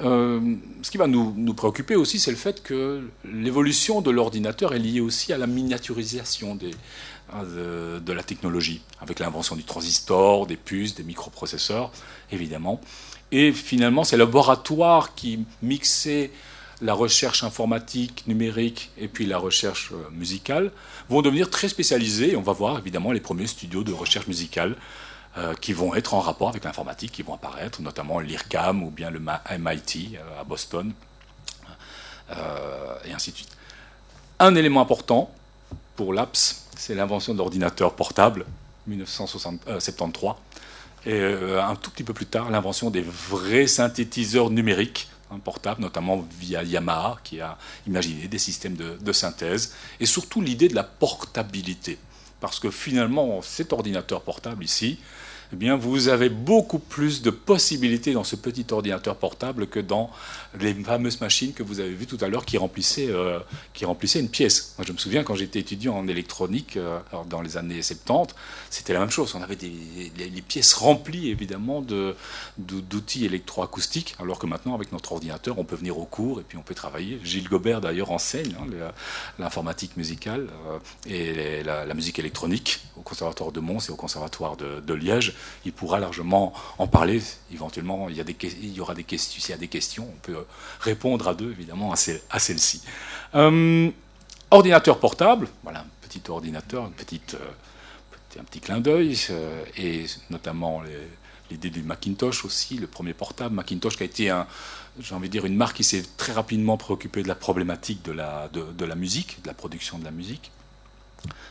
Euh, ce qui va nous, nous préoccuper aussi, c'est le fait que l'évolution de l'ordinateur est liée aussi à la miniaturisation des, de, de la technologie, avec l'invention du transistor, des puces, des microprocesseurs, évidemment. Et finalement, ces laboratoires qui mixaient la recherche informatique, numérique, et puis la recherche musicale, vont devenir très spécialisés. Et on va voir, évidemment, les premiers studios de recherche musicale qui vont être en rapport avec l'informatique, qui vont apparaître, notamment l'IRCAM ou bien le M I T à Boston, euh, et ainsi de suite. Un élément important pour Laps, c'est l'invention de l'ordinateur portable, mille neuf cent soixante-treize, et euh, un tout petit peu plus tard, l'invention des vrais synthétiseurs numériques, hein, portables, notamment via Yamaha, qui a imaginé des systèmes de, de synthèse, et surtout l'idée de la portabilité. Parce que finalement, cet ordinateur portable ici, eh bien, vous avez beaucoup plus de possibilités dans ce petit ordinateur portable que dans les fameuses machines que vous avez vues tout à l'heure qui remplissaient, euh, qui remplissaient une pièce. Moi, je me souviens, quand j'étais étudiant en électronique, euh, dans les années soixante-dix, c'était la même chose. On avait des, les, les pièces remplies, évidemment, de, de, d'outils électroacoustiques, alors que maintenant, avec notre ordinateur, on peut venir au cours et puis on peut travailler. Gilles Gobert, d'ailleurs, enseigne hein, le, l'informatique musicale euh, et les, la, la musique électronique au Conservatoire de Mons et au Conservatoire de, de Liège. Il pourra largement en parler. Éventuellement, il y, a des, il y aura des questions. S'il y a des questions, on peut répondre à deux, évidemment, à, celle, à celle-ci. Euh, ordinateur portable. Voilà, un petit ordinateur, une petite, euh, un petit clin d'œil. Euh, et notamment les, l'idée du Macintosh aussi, le premier portable. Macintosh qui a été, un, j'ai envie de dire, une marque qui s'est très rapidement préoccupée de la problématique de la, de, de la musique, de la production de la musique.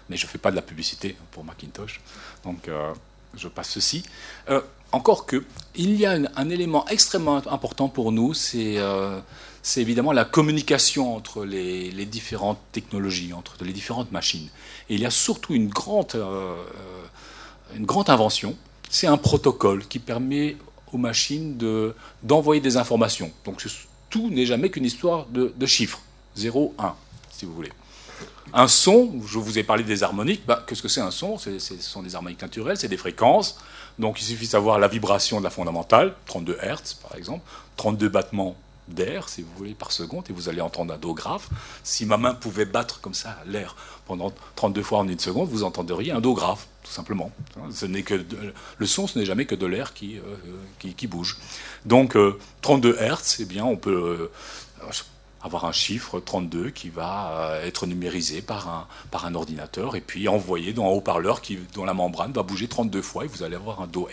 Mais je ne fais pas de la publicité pour Macintosh. Donc... Euh, je passe ceci. Euh, encore que, il y a un, un élément extrêmement important pour nous, c'est, euh, c'est évidemment la communication entre les, les différentes technologies, entre les différentes machines. Et il y a surtout une grande, euh, une grande invention, c'est un protocole qui permet aux machines de, d'envoyer des informations. Donc ce, tout n'est jamais qu'une histoire de, de chiffres, zéro, un, si vous voulez. Un son, je vous ai parlé des harmoniques, bah, qu'est-ce que c'est un son? c'est, c'est, Ce sont des harmoniques naturelles, c'est des fréquences, donc il suffit de savoir la vibration de la fondamentale, trente-deux hertz par exemple, trente-deux battements d'air, si vous voulez, par seconde, et vous allez entendre un do grave. Si ma main pouvait battre comme ça l'air pendant trente-deux fois en une seconde, vous entendriez un do grave, tout simplement. Ce n'est que de, le son, ce n'est jamais que de l'air qui, euh, qui, qui bouge. Donc euh, trente-deux hertz, eh bien on peut... Euh, avoir un chiffre trente-deux qui va être numérisé par un, par un ordinateur et puis envoyé dans un haut-parleur qui, dont la membrane va bouger trente-deux fois et vous allez avoir un do,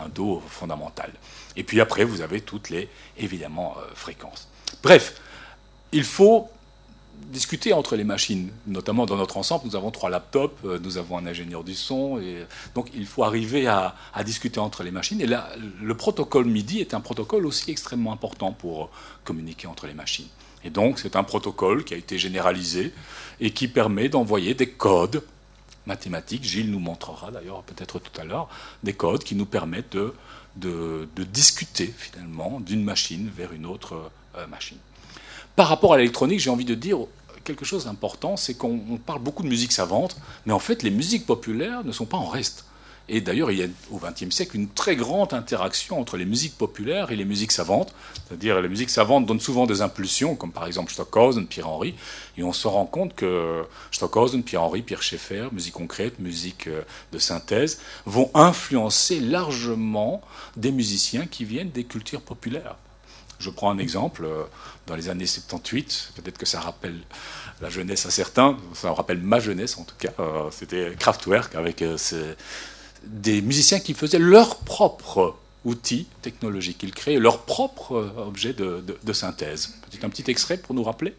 un, un do fondamental. Et puis après, vous avez toutes les, évidemment, euh, fréquences. Bref, il faut discuter entre les machines. Notamment dans notre ensemble, nous avons trois laptops, nous avons un ingénieur du son, et donc il faut arriver à, à discuter entre les machines. Et là, le protocole MIDI est un protocole aussi extrêmement important pour communiquer entre les machines. Et donc c'est un protocole qui a été généralisé et qui permet d'envoyer des codes mathématiques, Gilles nous montrera d'ailleurs peut-être tout à l'heure, des codes qui nous permettent de, de, de discuter finalement d'une machine vers une autre euh, machine. Par rapport à l'électronique, j'ai envie de dire quelque chose d'important, c'est qu'on parle beaucoup de musique savante, mais en fait les musiques populaires ne sont pas en reste. Et d'ailleurs, il y a au vingtième siècle une très grande interaction entre les musiques populaires et les musiques savantes. C'est-à-dire, les musiques savantes donnent souvent des impulsions, comme par exemple Stockhausen, Pierre Henry, et on se rend compte que Stockhausen, Pierre Henry, Pierre Schaeffer, musique concrète, musique de synthèse, vont influencer largement des musiciens qui viennent des cultures populaires. Je prends un exemple, dans les années soixante-dix-huit, peut-être que ça rappelle la jeunesse à certains, ça rappelle ma jeunesse en tout cas, c'était Kraftwerk avec ses... des musiciens qui faisaient leurs propres outils technologiques. Ils créaient leurs propres objets de, de, de synthèse. Peut-être un petit extrait pour nous rappeler.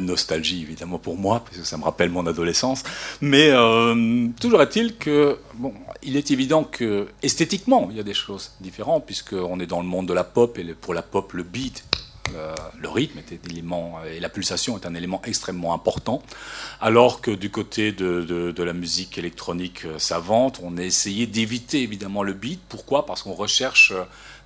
Nostalgie évidemment pour moi, parce que ça me rappelle mon adolescence, mais euh, toujours est-il que, bon, il est évident que esthétiquement il y a des choses différentes, puisqu'on est dans le monde de la pop, et pour la pop, le beat, euh, le rythme est un élément, et la pulsation est un élément extrêmement important, alors que du côté de, de, de la musique électronique savante, on a essayé d'éviter évidemment le beat. Pourquoi? Parce qu'on recherche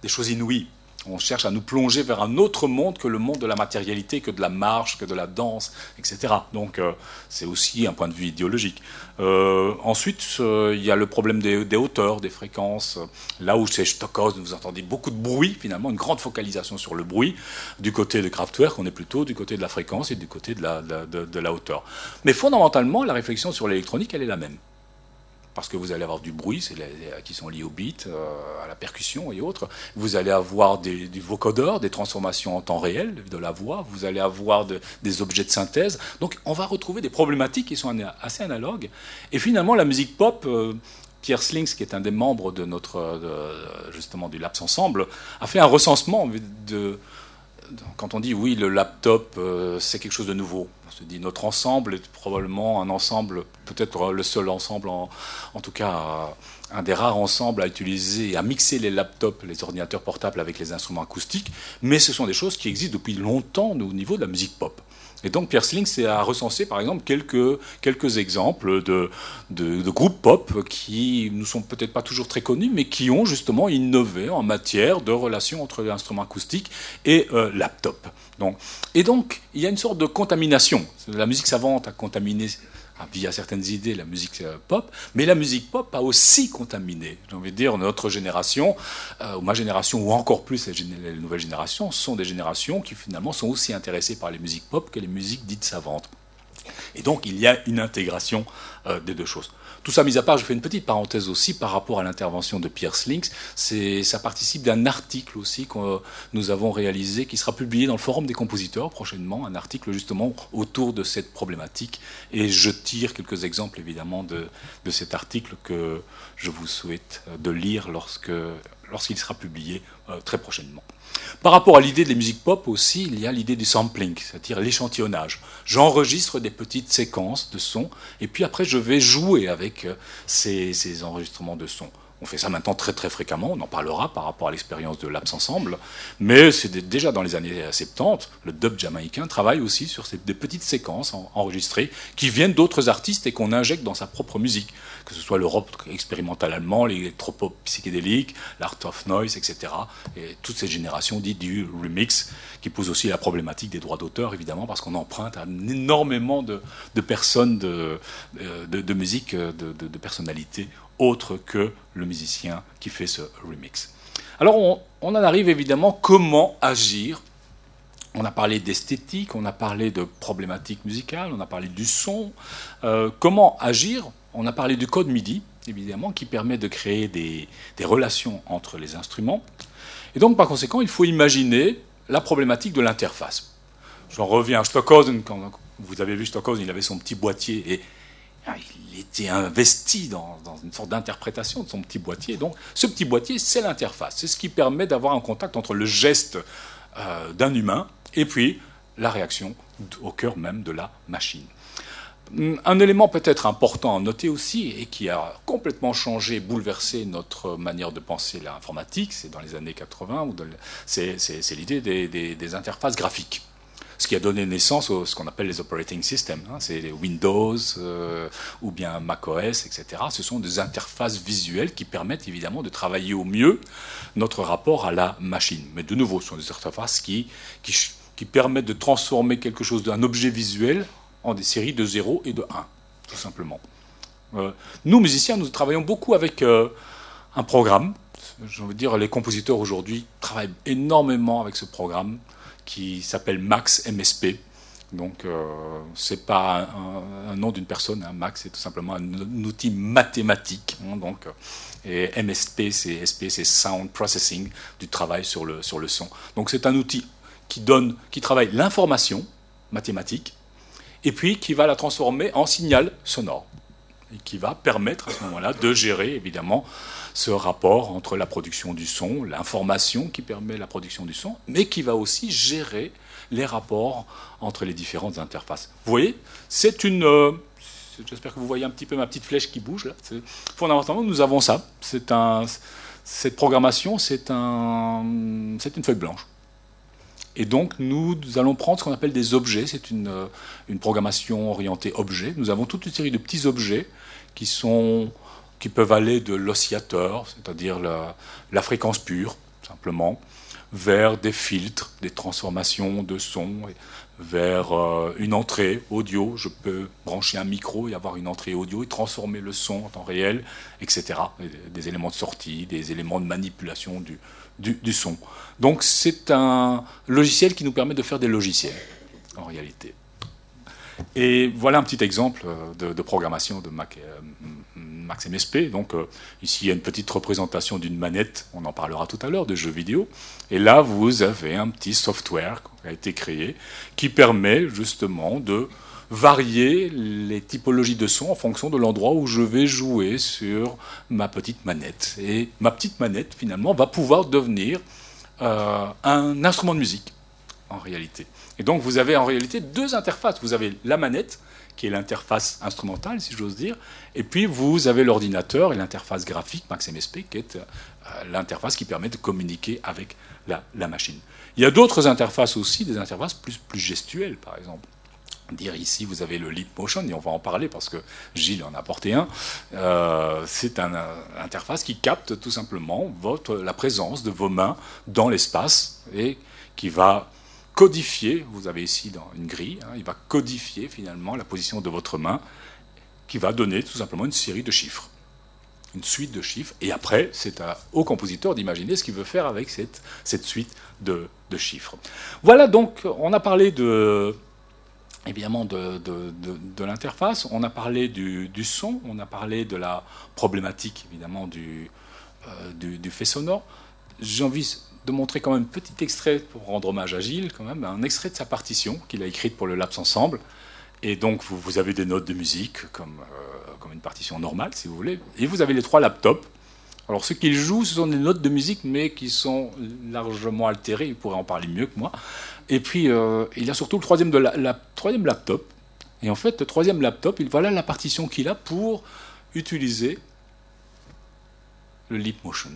des choses inouïes. On cherche à nous plonger vers un autre monde que le monde de la matérialité, que de la marche, que de la danse, et cetera. Donc euh, c'est aussi un point de vue idéologique. Euh, ensuite, il euh, y a le problème des, des hauteurs, des fréquences. Là où chez Stockhausen, vous entendez beaucoup de bruit, finalement, une grande focalisation sur le bruit. Du côté de Kraftwerk, on est plutôt du côté de la fréquence et du côté de la, de, de, de la hauteur. Mais fondamentalement, la réflexion sur l'électronique, elle est la même. Parce que vous allez avoir du bruit, c'est les, les, qui sont liés au beat, euh, à la percussion et autres. Vous allez avoir des, des vocodeurs, des transformations en temps réel de la voix. Vous allez avoir de, des objets de synthèse. Donc on va retrouver des problématiques qui sont assez analogues. Et finalement, la musique pop, euh, Pierre Slinckx, qui est un des membres de notre, de, justement, du Laps Ensemble, a fait un recensement de... de quand on dit oui, le laptop, euh, c'est quelque chose de nouveau. On se dit notre ensemble est probablement un ensemble, peut-être le seul ensemble, en, en tout cas euh, un des rares ensembles à utiliser et à mixer les laptops, les ordinateurs portables avec les instruments acoustiques. Mais ce sont des choses qui existent depuis longtemps au niveau de la musique pop. Et donc Pierre Slinckx a recensé par exemple quelques, quelques exemples de, de, de groupes pop qui ne sont peut-être pas toujours très connus, mais qui ont justement innové en matière de relation entre l'instrument acoustique et euh, laptop. Donc, et donc il y a une sorte de contamination. La musique savante a contaminé via certaines idées la musique pop, mais la musique pop a aussi contaminé, j'ai envie de dire, notre génération, euh, ou ma génération, ou encore plus les, gén- les nouvelles générations, sont des générations qui finalement sont aussi intéressées par les musiques pop que les musiques dites savantes. Et donc il y a une intégration euh, des deux choses. Tout ça mis à part, je fais une petite parenthèse aussi par rapport à l'intervention de Pierre Slinckx. C'est, ça participe d'un article aussi que nous avons réalisé, qui sera publié dans le Forum des compositeurs prochainement, un article justement autour de cette problématique. Et je tire quelques exemples évidemment de, de cet article que je vous souhaite de lire lorsque, lorsqu'il sera publié euh, très prochainement. Par rapport à l'idée des musiques pop aussi, il y a l'idée du sampling, c'est-à-dire l'échantillonnage. J'enregistre des petites séquences de sons, et puis après je vais jouer avec ces, ces enregistrements de sons. On fait ça maintenant très très fréquemment, on en parlera par rapport à l'expérience de Laps Ensemble, mais c'est déjà dans les années soixante-dix, le dub jamaïcain travaille aussi sur ces, des petites séquences en, enregistrées qui viennent d'autres artistes et qu'on injecte dans sa propre musique, que ce soit le rock expérimental allemand, l'électropop psychédélique, l'art of noise, et cetera. Et toute cette génération dite du remix, qui pose aussi la problématique des droits d'auteur, évidemment, parce qu'on emprunte à énormément de, de personnes, de, de, de musique, de, de, de personnalités autre que le musicien qui fait ce remix. Alors on, on en arrive évidemment comment agir. On a parlé d'esthétique, on a parlé de problématiques musicales, on a parlé du son. Euh, comment agir? On a parlé du code MIDI, évidemment, qui permet de créer des, des relations entre les instruments. Et donc par conséquent, il faut imaginer la problématique de l'interface. J'en reviens à Stockhausen. Quand vous avez vu Stockhausen, il avait son petit boîtier et il était investi dans, dans une sorte d'interprétation de son petit boîtier. Donc, ce petit boîtier, c'est l'interface. C'est ce qui permet d'avoir un contact entre le geste euh, d'un humain et puis la réaction au cœur même de la machine. Un élément peut-être important à noter aussi, et qui a complètement changé, bouleversé notre manière de penser l'informatique, c'est dans les années quatre-vingt, c'est l'idée des, des, des interfaces graphiques. Ce qui a donné naissance à ce qu'on appelle les operating systems, hein, c'est les Windows euh, ou bien macOS, et cetera. Ce sont des interfaces visuelles qui permettent évidemment de travailler au mieux notre rapport à la machine. Mais de nouveau, ce sont des interfaces qui, qui, qui permettent de transformer quelque chose d'un objet visuel en des séries de zéro et de un, tout simplement. Euh, nous, musiciens, nous travaillons beaucoup avec euh, un programme. Je veux dire, les compositeurs aujourd'hui travaillent énormément avec ce programme qui s'appelle Max M S P. Donc, euh, ce n'est pas un, un, un nom d'une personne. Hein. Max, c'est tout simplement un, un outil mathématique. Hein, donc, et M S P, c'est S P, c'est Sound Processing, du travail sur le, sur le son. Donc, c'est un outil qui, donne, qui travaille l'information mathématique et puis qui va la transformer en signal sonore et qui va permettre à ce moment-là de gérer, évidemment, ce rapport entre la production du son, l'information qui permet la production du son, mais qui va aussi gérer les rapports entre les différentes interfaces. Vous voyez, c'est une... Euh, j'espère que vous voyez un petit peu ma petite flèche qui bouge, là. Fondamentalement, nous avons ça. C'est un, cette programmation, c'est un, c'est une feuille blanche. Et donc, nous, nous allons prendre ce qu'on appelle des objets. C'est une, euh, une programmation orientée objet. Nous avons toute une série de petits objets qui sont... qui peuvent aller de l'oscillateur, c'est-à-dire la, la fréquence pure, simplement, vers des filtres, des transformations de son, vers euh, une entrée audio. Je peux brancher un micro et avoir une entrée audio et transformer le son en temps réel, et cetera. Des éléments de sortie, des éléments de manipulation du, du, du son. Donc c'est un logiciel qui nous permet de faire des logiciels, en réalité. Et voilà un petit exemple de, de programmation de Mac, euh, Max M S P. Donc euh, ici, il y a une petite représentation d'une manette, on en parlera tout à l'heure, de jeux vidéo. Et là, vous avez un petit software qui a été créé qui permet justement de varier les typologies de sons en fonction de l'endroit où je vais jouer sur ma petite manette. Et ma petite manette, finalement, va pouvoir devenir euh, un instrument de musique, en réalité. Et donc, vous avez en réalité deux interfaces. Vous avez la manette, qui est l'interface instrumentale, si j'ose dire, et puis vous avez l'ordinateur et l'interface graphique, Max M S P, qui est l'interface qui permet de communiquer avec la, la machine. Il y a d'autres interfaces aussi, des interfaces plus, plus gestuelles, par exemple. Dire ici, vous avez le Leap Motion, et on va en parler parce que Gilles en a apporté un. Euh, c'est une interface qui capte tout simplement votre, la présence de vos mains dans l'espace et qui va... codifier, vous avez ici dans une grille, hein, il va codifier finalement la position de votre main qui va donner tout simplement une série de chiffres, une suite de chiffres. Et après, c'est au compositeur d'imaginer ce qu'il veut faire avec cette, cette suite de, de chiffres. Voilà, donc on a parlé de, évidemment de, de, de, de l'interface, on a parlé du, du son, on a parlé de la problématique évidemment du, euh, du, du fait sonore. J'ai envie de montrer quand même un petit extrait pour rendre hommage à Gilles, quand même, un extrait de sa partition qu'il a écrite pour le Laps Ensemble. Et donc, vous, vous avez des notes de musique, comme, euh, comme une partition normale, si vous voulez. Et vous avez les trois laptops. Alors, ce qu'il joue, ce sont des notes de musique, mais qui sont largement altérées. Il pourrait en parler mieux que moi. Et puis, euh, il y a surtout le troisième, de la, la, troisième laptop. Et en fait, le troisième laptop, il, voilà la partition qu'il a pour utiliser le Leap Motion.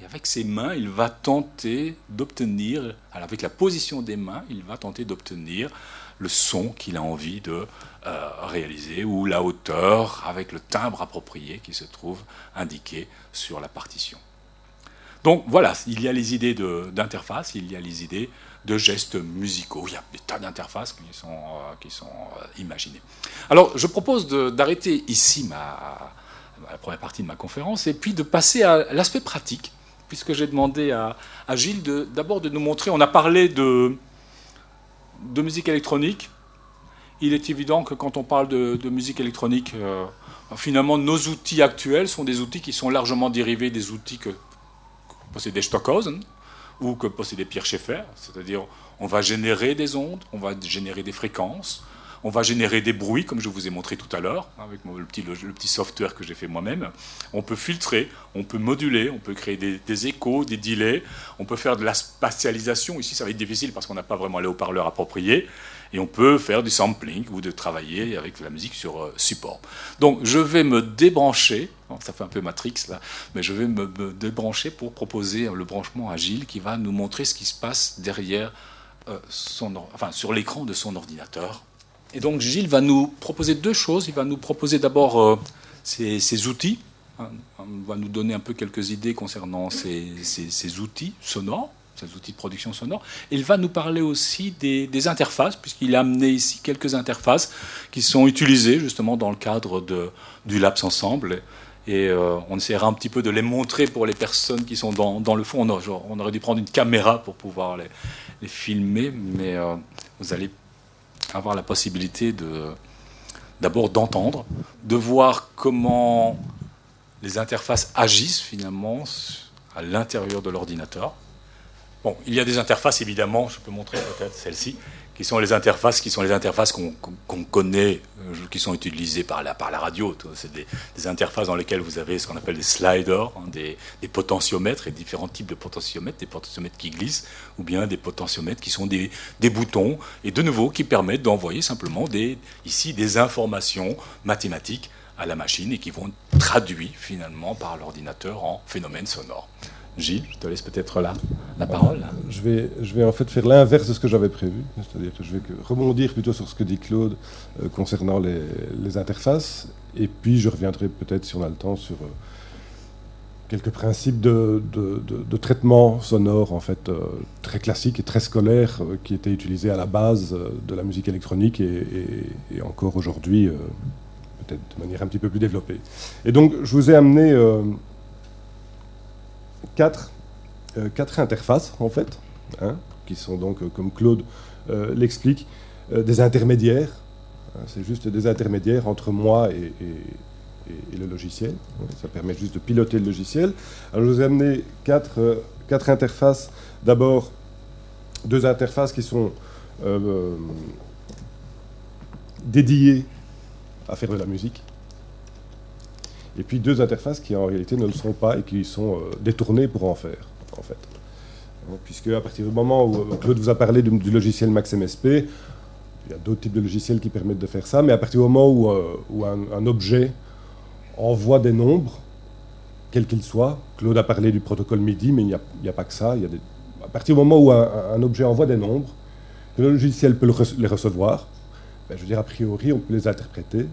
Et avec ses mains, il va tenter d'obtenir, avec la position des mains, il va tenter d'obtenir le son qu'il a envie de euh, réaliser, ou la hauteur avec le timbre approprié qui se trouve indiqué sur la partition. Donc voilà, il y a les idées d'interface, il y a les idées de gestes musicaux. Il y a des tas d'interfaces qui sont, euh, qui sont euh, imaginées. Alors je propose d'arrêter ici ma, ma, la première partie de ma conférence et puis de passer à l'aspect pratique, puisque j'ai demandé à, à Gilles d'abord de, de nous montrer. On a parlé de, de musique électronique. Il est évident que quand on parle de, de musique électronique, euh, finalement nos outils actuels sont des outils qui sont largement dérivés des outils que posséder Stockhausen ou que posséder Pierre Schaeffer, c'est-à-dire on va générer des ondes, on va générer des fréquences, on va générer des bruits, comme je vous ai montré tout à l'heure, avec le petit, le, le petit software que j'ai fait moi-même. On peut filtrer, on peut moduler, on peut créer des, des échos, des delays, on peut faire de la spatialisation. Ici, ça va être difficile parce qu'on n'a pas vraiment les haut-parleurs appropriés, et on peut faire du sampling ou de travailler avec la musique sur euh, support. Donc, je vais me débrancher, ça fait un peu Matrix là, mais je vais me, me débrancher pour proposer le branchement à Gilles qui va nous montrer ce qui se passe derrière euh, son, enfin, sur l'écran de son ordinateur. Et donc Gilles va nous proposer deux choses. Il va nous proposer d'abord euh, ses, ses outils. Il va nous donner un peu quelques idées concernant ses, ses, ses outils sonores, ses outils de production sonore. Il va nous parler aussi des, des interfaces, puisqu'il a amené ici quelques interfaces qui sont utilisées justement dans le cadre de, du Laps Ensemble. Et euh, on essaiera un petit peu de les montrer pour les personnes qui sont dans, dans le fond. On, a, genre, on aurait dû prendre une caméra pour pouvoir les, les filmer, mais euh, vous allez avoir la possibilité de d'abord d'entendre, de voir comment les interfaces agissent finalement à l'intérieur de l'ordinateur. Bon, il y a des interfaces évidemment, je peux montrer peut-être celle-ci, qui sont les interfaces qui sont les interfaces qu'on qu'on connaît, qui sont utilisées par la par la radio. C'est des, des interfaces dans lesquelles vous avez ce qu'on appelle des sliders, hein, des, des potentiomètres et différents types de potentiomètres, des potentiomètres qui glissent ou bien des potentiomètres qui sont des des boutons et de nouveau qui permettent d'envoyer simplement des ici des informations mathématiques à la machine et qui vont être traduites finalement par l'ordinateur en phénomènes sonores. Gilles, je te laisse peut-être là la parole. Je vais, je vais en fait faire l'inverse de ce que j'avais prévu, c'est-à-dire que je vais rebondir plutôt sur ce que dit Claude euh, concernant les, les interfaces, et puis je reviendrai peut-être, si on a le temps, sur euh, quelques principes de, de, de, de traitement sonore en fait, euh, très classique et très scolaire euh, qui étaient utilisés à la base euh, de la musique électronique et, et, et encore aujourd'hui, euh, peut-être de manière un petit peu plus développée. Et donc, je vous ai amené... Euh, Quatre, euh, quatre interfaces, en fait, hein, qui sont donc, euh, comme Claude euh, l'explique, euh, des intermédiaires. Hein, c'est juste des intermédiaires entre moi et, et, et le logiciel. Hein, ça permet juste de piloter le logiciel. Alors, je vous ai amené quatre, euh, quatre interfaces. D'abord, deux interfaces qui sont euh, euh, dédiées à faire de la musique. Et puis deux interfaces qui en réalité ne le sont pas et qui sont euh, détournées pour en faire, en fait. Puisque à partir du moment où euh, Claude vous a parlé du, du logiciel Max M S P, il y a d'autres types de logiciels qui permettent de faire ça, mais à partir du moment où, euh, où un, un objet envoie des nombres, quels qu'ils soient, Claude a parlé du protocole MIDI, mais il n'y a, a pas que ça. Il y a des... À partir du moment où un, un objet envoie des nombres, que le logiciel peut le re- les recevoir, ben, je veux dire, a priori, on peut les interpréter.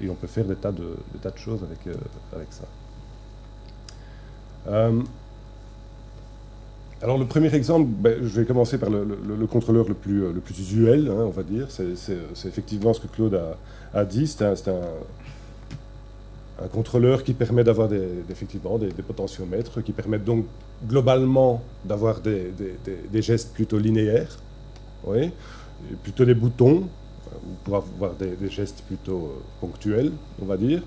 Et on peut faire des tas de, des tas de choses avec, euh, avec ça. Euh, alors le premier exemple, ben, je vais commencer par le, le, le contrôleur le plus, le plus usuel, hein, on va dire. C'est, c'est, c'est effectivement ce que Claude a, a dit. C'est un, c'est un, un contrôleur qui permet d'avoir des, effectivement des, des potentiomètres, qui permettent donc globalement d'avoir des, des, des, des gestes plutôt linéaires, oui, et plutôt des boutons, ou pour avoir des, des gestes plutôt euh, ponctuels, on va dire,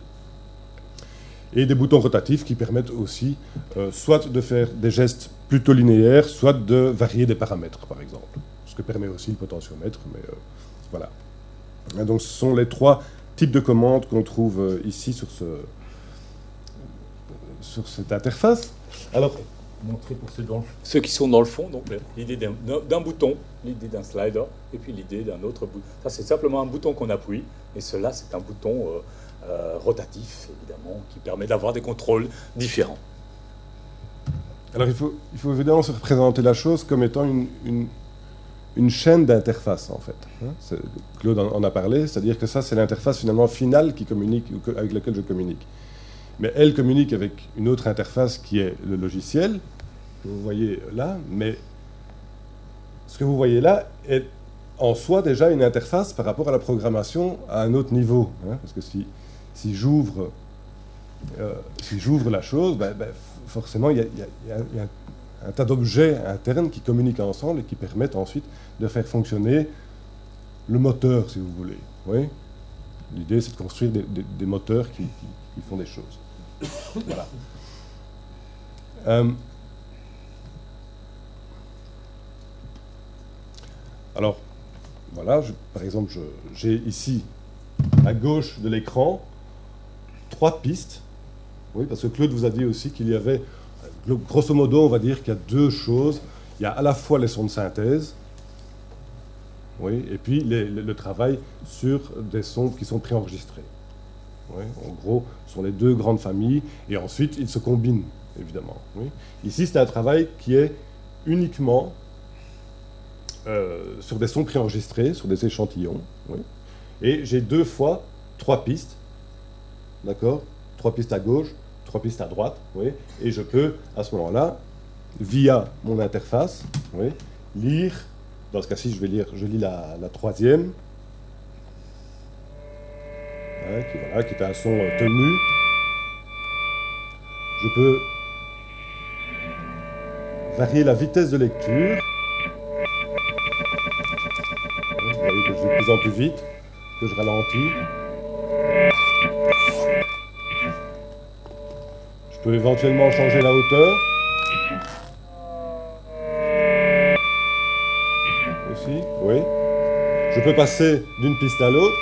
et des boutons rotatifs qui permettent aussi euh, soit de faire des gestes plutôt linéaires, soit de varier des paramètres, par exemple, ce que permet aussi le potentiomètre, mais euh, voilà. Et donc ce sont les trois types de commandes qu'on trouve euh, ici sur, ce, euh, sur cette interface. Alors, montrer pour ceux, dans le... ceux qui sont dans le fond, donc l'idée d'un, d'un bouton, l'idée d'un slider, et puis l'idée d'un autre bouton. Ça, c'est simplement un bouton qu'on appuie, et cela, c'est un bouton euh, euh, rotatif, évidemment, qui permet d'avoir des contrôles différents. Alors il faut, il faut évidemment se représenter la chose comme étant une, une, une chaîne d'interfaces, en fait. Claude en a parlé, c'est-à-dire que ça, c'est l'interface finalement finale qui communique, avec laquelle je communique. Mais elle communique avec une autre interface qui est le logiciel, que vous voyez là, mais ce que vous voyez là est en soi déjà une interface par rapport à la programmation à un autre niveau. Hein, parce que si, si j'ouvre euh, si j'ouvre la chose, ben, ben, forcément il y a, y a, y a un tas d'objets internes qui communiquent ensemble et qui permettent ensuite de faire fonctionner le moteur, si vous voulez. Oui. L'idée, c'est de construire des, des, des moteurs qui, qui, qui font des choses. Voilà. Euh, alors, voilà, je, par exemple, j'ai ici, à gauche de l'écran, trois pistes. Oui, parce que Claude vous a dit aussi qu'il y avait, grosso modo, on va dire qu'il y a deux choses. Il y a à la fois les sons de synthèse, oui, et puis les, le, le travail sur des sons qui sont préenregistrés. Oui, en gros, ce sont les deux grandes familles, et ensuite, ils se combinent, évidemment. Oui. Ici, c'est un travail qui est uniquement euh, sur des sons préenregistrés, sur des échantillons. Oui. Et j'ai deux fois trois pistes, d'accord? Trois pistes à gauche, trois pistes à droite, oui. Et je peux, à ce moment-là, via mon interface, oui, lire... Dans ce cas-ci, je vais lire, je lis la, la troisième, hein, qui, voilà, qui est un son tenu. Je peux varier la vitesse de lecture. Vous voyez que je vais de plus en plus vite, que je ralentis. Je peux éventuellement changer la hauteur. Oui. Je peux passer d'une piste à l'autre,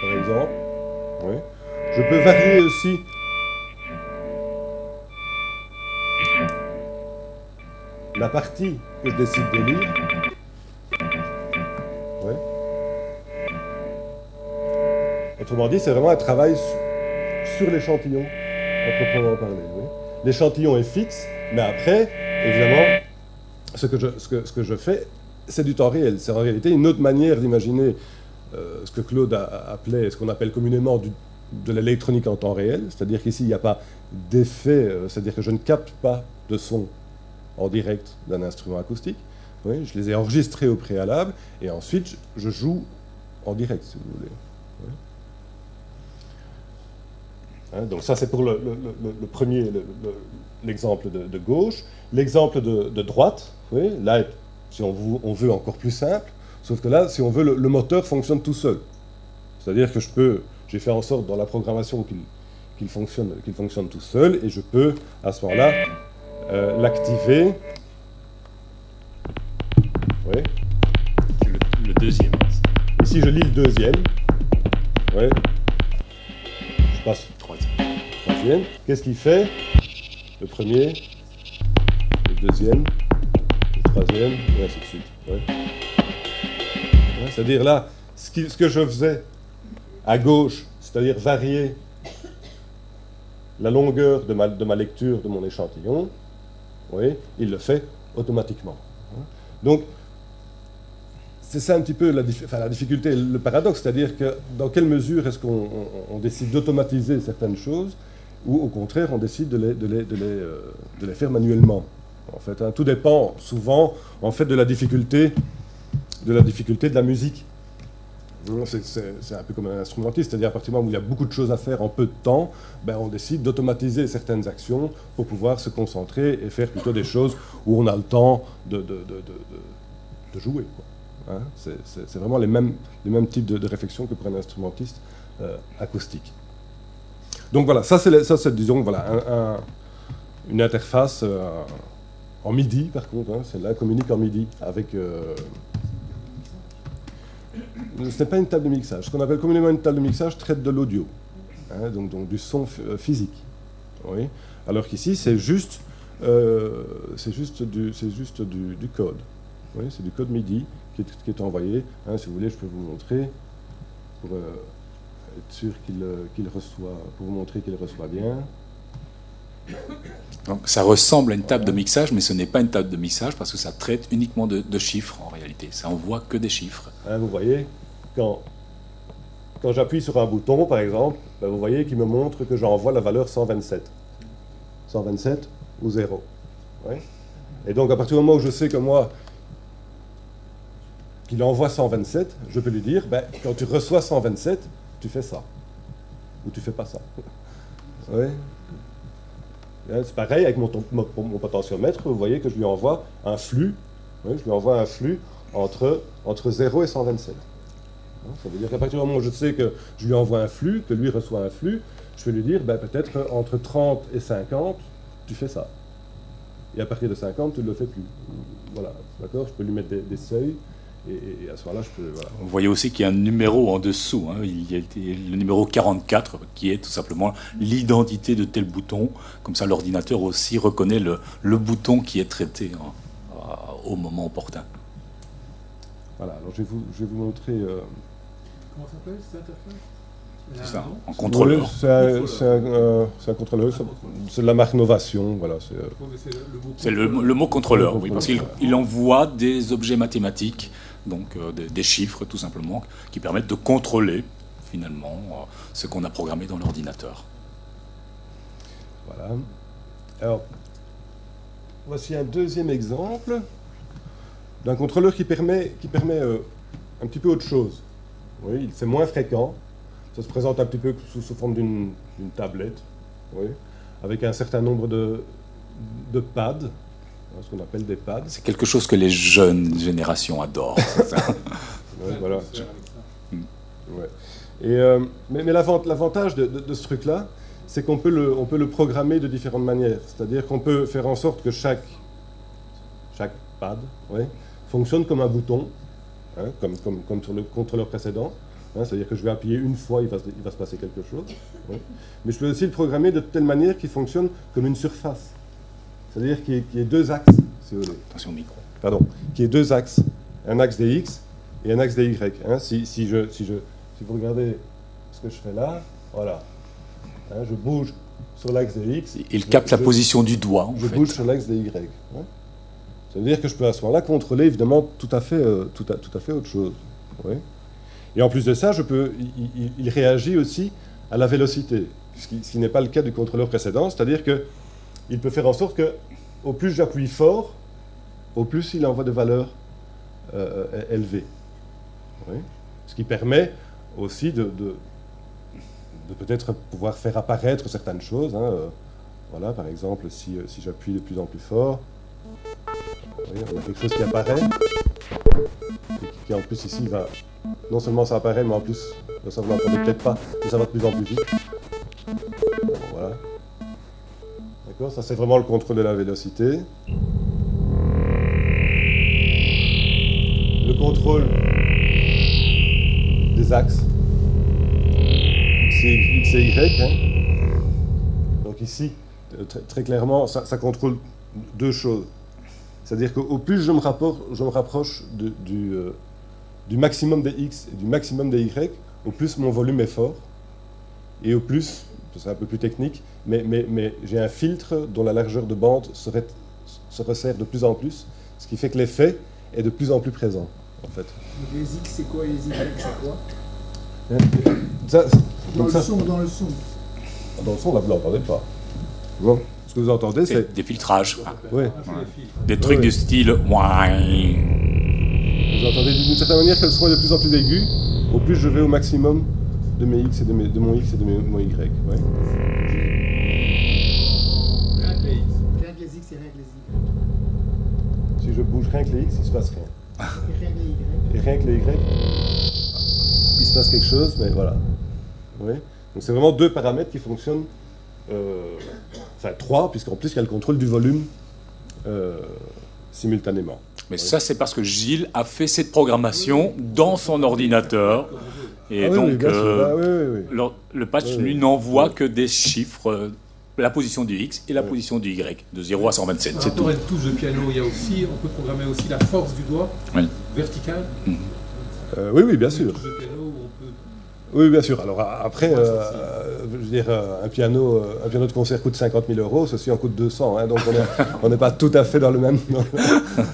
par exemple. Oui. Je peux varier aussi. La partie que je décide de lire. Oui. Autrement dit, c'est vraiment un travail sur l'échantillon, à proprement parler. Oui. L'échantillon est fixe, mais après, évidemment. Ce que, je, ce, que, ce que je fais, c'est du temps réel. C'est en réalité une autre manière d'imaginer euh, ce que Claude a appelé, ce qu'on appelle communément du, de l'électronique en temps réel. C'est-à-dire qu'ici, il n'y a pas d'effet, euh, c'est-à-dire que je ne capte pas de son en direct d'un instrument acoustique. Oui, je les ai enregistrés au préalable et ensuite, je joue en direct, si vous voulez. Oui. Hein, donc ça, c'est pour le, le, le, le premier, le, le, l'exemple de, de gauche. L'exemple de, de droite, oui, là, si on veut, on veut encore plus simple, sauf que là, si on veut, le, le moteur fonctionne tout seul. C'est-à-dire que je peux, j'ai fait en sorte dans la programmation qu'il qu'il fonctionne, qu'il fonctionne tout seul, et je peux, à ce moment-là, euh, l'activer. Oui. Le, le deuxième. Ici, je lis le deuxième. Oui. Je passe au troisième. Troisième. Qu'est-ce qu'il fait? Le premier... le deuxième, le troisième, et ainsi de suite. Ouais. Ouais, c'est-à-dire là, ce, qui, ce que je faisais à gauche, c'est-à-dire varier la longueur de ma, de ma lecture de mon échantillon, ouais, il le fait automatiquement. Donc, c'est ça un petit peu la, enfin, la difficulté, le paradoxe, c'est-à-dire que dans quelle mesure est-ce qu'on on, on décide d'automatiser certaines choses, ou au contraire, on décide de les, de les, de les, euh, de les faire manuellement. En fait, hein, tout dépend souvent, en fait, de la difficulté, de la difficulté de la musique. C'est un peu comme un instrumentiste, c'est-à-dire à partir du moment où il y a beaucoup de choses à faire en peu de temps, ben, on décide d'automatiser certaines actions pour pouvoir se concentrer et faire plutôt des choses où on a le temps de, de, de, de, de jouer. Hein, c'est vraiment les mêmes, les mêmes types de, de réflexions que pour un instrumentiste euh, acoustique. Donc voilà, ça c'est, disons, voilà, un, un, une interface... Euh, en MIDI, par contre, hein, celle-là communique en MIDI avec... Euh... Ce n'est pas une table de mixage. Ce qu'on appelle communément une table de mixage traite de l'audio, hein, donc, donc du son physique. Oui. Alors qu'ici, c'est juste, euh, c'est juste, du, c'est juste du, du code. Oui, c'est du code MIDI qui est, qui est envoyé. Hein, si vous voulez, je peux vous montrer. pour euh, être sûr qu'il qu'il reçoit, pour vous montrer qu'il reçoit bien. Donc ça ressemble à une table de mixage, mais ce n'est pas une table de mixage parce que ça traite uniquement de, de chiffres en réalité. Ça envoie que des chiffres. Hein, vous voyez, quand, quand j'appuie sur un bouton par exemple, ben vous voyez qu'il me montre que j'envoie la valeur cent vingt-sept. cent vingt-sept ou zéro. Oui. Et donc à partir du moment où je sais que moi, qu'il envoie cent vingt-sept, je peux lui dire, ben, quand tu reçois cent vingt-sept, tu fais ça. Ou tu fais pas ça. Oui. C'est pareil avec mon, mon, mon potentiomètre, vous voyez que je lui envoie un flux, oui, je lui envoie un flux entre, entre zéro et cent vingt-sept. Ça veut dire qu'à partir du moment où je sais que je lui envoie un flux, que lui reçoit un flux, je peux lui dire, ben, peut-être entre trente et cinquante, tu fais ça. Et à partir de cinquante, tu ne le fais plus. Voilà, d'accord, je peux lui mettre des, des seuils. Et, et à ce moment-là, je peux... Voilà. Vous voyez aussi qu'il y a un numéro en dessous. Hein. Il y a le numéro quarante-quatre, qui est tout simplement l'identité de tel bouton. Comme ça, l'ordinateur aussi reconnaît le, le bouton qui est traité hein, au moment opportun. Voilà, alors je vais vous, je vais vous montrer... Euh... Comment ça s'appelle, cette interface ? C'est un, un contrôleur. C'est un, c'est un, euh, c'est un contrôleur, c'est de la marque Novation. Voilà, c'est euh... c'est le, le mot contrôleur, oui, parce qu'il il envoie des objets mathématiques, donc euh, des, des chiffres tout simplement, qui permettent de contrôler finalement euh, ce qu'on a programmé dans l'ordinateur. Voilà. Alors, voici un deuxième exemple d'un contrôleur qui permet, qui permet euh, un petit peu autre chose. Oui, c'est moins fréquent. Ça se présente un petit peu sous, sous forme d'une tablette, oui, avec un certain nombre de, de pads, ce qu'on appelle des pads. C'est quelque chose que les jeunes générations adorent, c'est ça. Ouais, voilà. Ouais. Et, euh, mais mais l'avantage de, de, de ce truc-là, c'est qu'on peut le, on peut le programmer de différentes manières. C'est-à-dire qu'on peut faire en sorte que chaque, chaque pad oui, fonctionne comme un bouton, hein, comme, comme, comme sur le contrôleur précédent. Hein, c'est-à-dire que je vais appuyer une fois, il va se, il va se passer quelque chose. Ouais. Mais je peux aussi le programmer de telle manière qu'il fonctionne comme une surface. C'est-à-dire qu'il y, qu'il y ait deux axes. Si vous voulez. Attention au micro. Pardon. Qu'il y ait deux axes. Un axe des X et un axe des Y. Hein, si, si, je, si, je, si vous regardez ce que je fais là, voilà. Hein, je bouge sur l'axe des X. Il capte la je, position du doigt, en Je fait. bouge sur l'axe des Y. Ouais. Ça veut dire que je peux à ce moment-là contrôler évidemment tout à fait, euh, tout à, tout à fait autre chose. Oui. Et en plus de ça, je peux, il, il, il réagit aussi à la vélocité, ce qui, ce qui n'est pas le cas du contrôleur précédent, c'est-à-dire qu'il peut faire en sorte que, au plus j'appuie fort, au plus il envoie de valeurs euh, élevées. Oui. Ce qui permet aussi de, de, de peut-être pouvoir faire apparaître certaines choses. Hein. Voilà, par exemple, si, si j'appuie de plus en plus fort, oui, on a quelque chose qui apparaît, et qui, qui en plus ici va... Non seulement ça apparaît, mais en plus, ça vous l'entendez peut-être pas, mais ça va de plus en plus vite. Bon, voilà. D'accord, ça c'est vraiment le contrôle de la vélocité. Le contrôle des axes. X et, X et Y. Hein. Donc ici, très, très clairement, ça, ça contrôle deux choses. C'est-à-dire qu'au plus je me, rapproche, je me rapproche de, du... Euh, du maximum des X et du maximum des Y, au plus mon volume est fort, et au plus, c'est un peu plus technique, mais, mais, mais j'ai un filtre dont la largeur de bande se, re se resserre de plus en plus, ce qui fait que l'effet est de plus en plus présent, en fait. Les X, c'est quoi? Les Y, c'est quoi ça, dans, le ça, son, dans le son Dans le son, là, vous ne l'entendez pas. Bon. Ce que vous entendez, c'est... Des filtrages. Ah. Oui. Des trucs oui. du style... Vous entendez d'une certaine manière que le son est de plus en plus aigu, au plus je vais au maximum de, mes X et de, mes, de mon X et de mes, mon Y. Ouais. Rien que les X. Rien que les X et rien que les Y. Si je bouge rien que les X, il ne se passe rien. Et rien que les Y. Et rien que les Y, il se passe quelque chose, mais voilà. Ouais. Donc c'est vraiment deux paramètres qui fonctionnent, euh, enfin trois, puisqu'en plus il y a le contrôle du volume euh, simultanément. Mais oui. Ça, c'est parce que Gilles a fait cette programmation dans son ordinateur. Et ah oui, donc, oui, euh, oui, oui, oui. Le, le patch oui, oui. n'envoie oui. que des chiffres, la position du X et la oui. position du Y, de zéro à cent vingt-sept. C'est tout. Dans les touches de piano, il y a aussi, on peut programmer aussi la force du doigt oui. verticale. Mm-hmm. euh, oui, oui, bien sûr. Piano, on peut Oui, bien sûr. Alors après, euh, je veux dire, un piano, un piano de concert coûte cinquante mille euros, ceci en coûte deux cents. Hein, donc on n'est pas tout à fait dans le même... Dans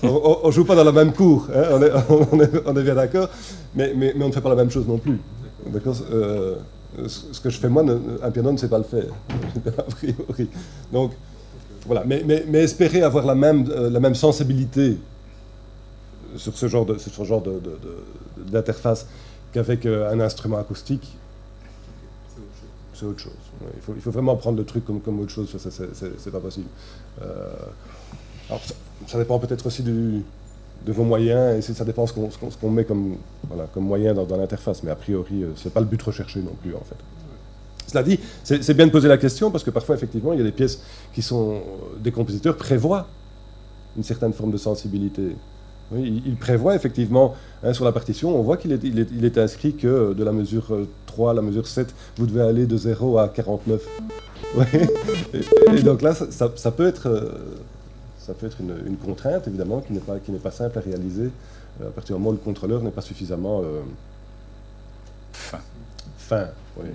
le, on ne joue pas dans la même cour, hein, on, est, on, est, on est bien d'accord, mais, mais, mais on ne fait pas la même chose non plus. D'accord, euh, ce que je fais moi, un piano ne sait pas le faire, a priori. Donc voilà, mais, mais, mais espérer avoir la même, la même sensibilité sur ce genre de, sur ce genre de, de, de, d'interface qu'avec euh, un instrument acoustique, c'est autre chose. Ouais, il, faut, il faut vraiment prendre le truc comme, comme autre chose, ça, c'est, c'est, c'est pas possible. Euh, alors, ça, ça dépend peut-être aussi du, de vos moyens, et ça dépend ce qu'on, ce qu'on, ce qu'on met comme, voilà, comme moyen dans, dans l'interface, mais a priori, euh, c'est pas le but recherché non plus, en fait. Cela dit, c'est, c'est bien de poser la question, parce que parfois, effectivement, il y a des pièces qui sont... Des compositeurs prévoient une certaine forme de sensibilité. Oui, il prévoit effectivement, hein, sur la partition, on voit qu'il est, il est, il est inscrit que de la mesure trois à la mesure sept, vous devez aller de zéro à quarante-neuf. Oui. Et, et donc là, ça, ça peut être, ça peut être une, une contrainte, évidemment, qui n'est pas, qui n'est pas simple à réaliser, à partir du moment où le contrôleur n'est pas suffisamment euh, fin. fin oui.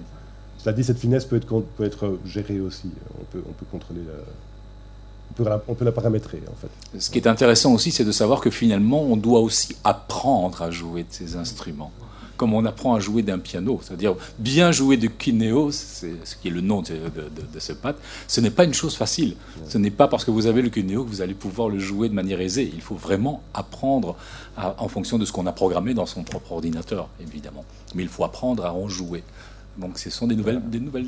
Cela dit, cette finesse peut être, peut être gérée aussi, on peut, on peut contrôler... Euh, on peut la paramétrer, en fait. Ce qui est intéressant aussi, c'est de savoir que finalement, on doit aussi apprendre à jouer de ces instruments, comme on apprend à jouer d'un piano. C'est-à-dire, bien jouer de QuNeo, c'est ce qui est le nom de, de, de ce patte, ce n'est pas une chose facile. Ce n'est pas parce que vous avez le QuNeo que vous allez pouvoir le jouer de manière aisée. Il faut vraiment apprendre à, en fonction de ce qu'on a programmé dans son propre ordinateur, évidemment. Mais il faut apprendre à en jouer. Donc, ce sont des nouvelles, des nouvelles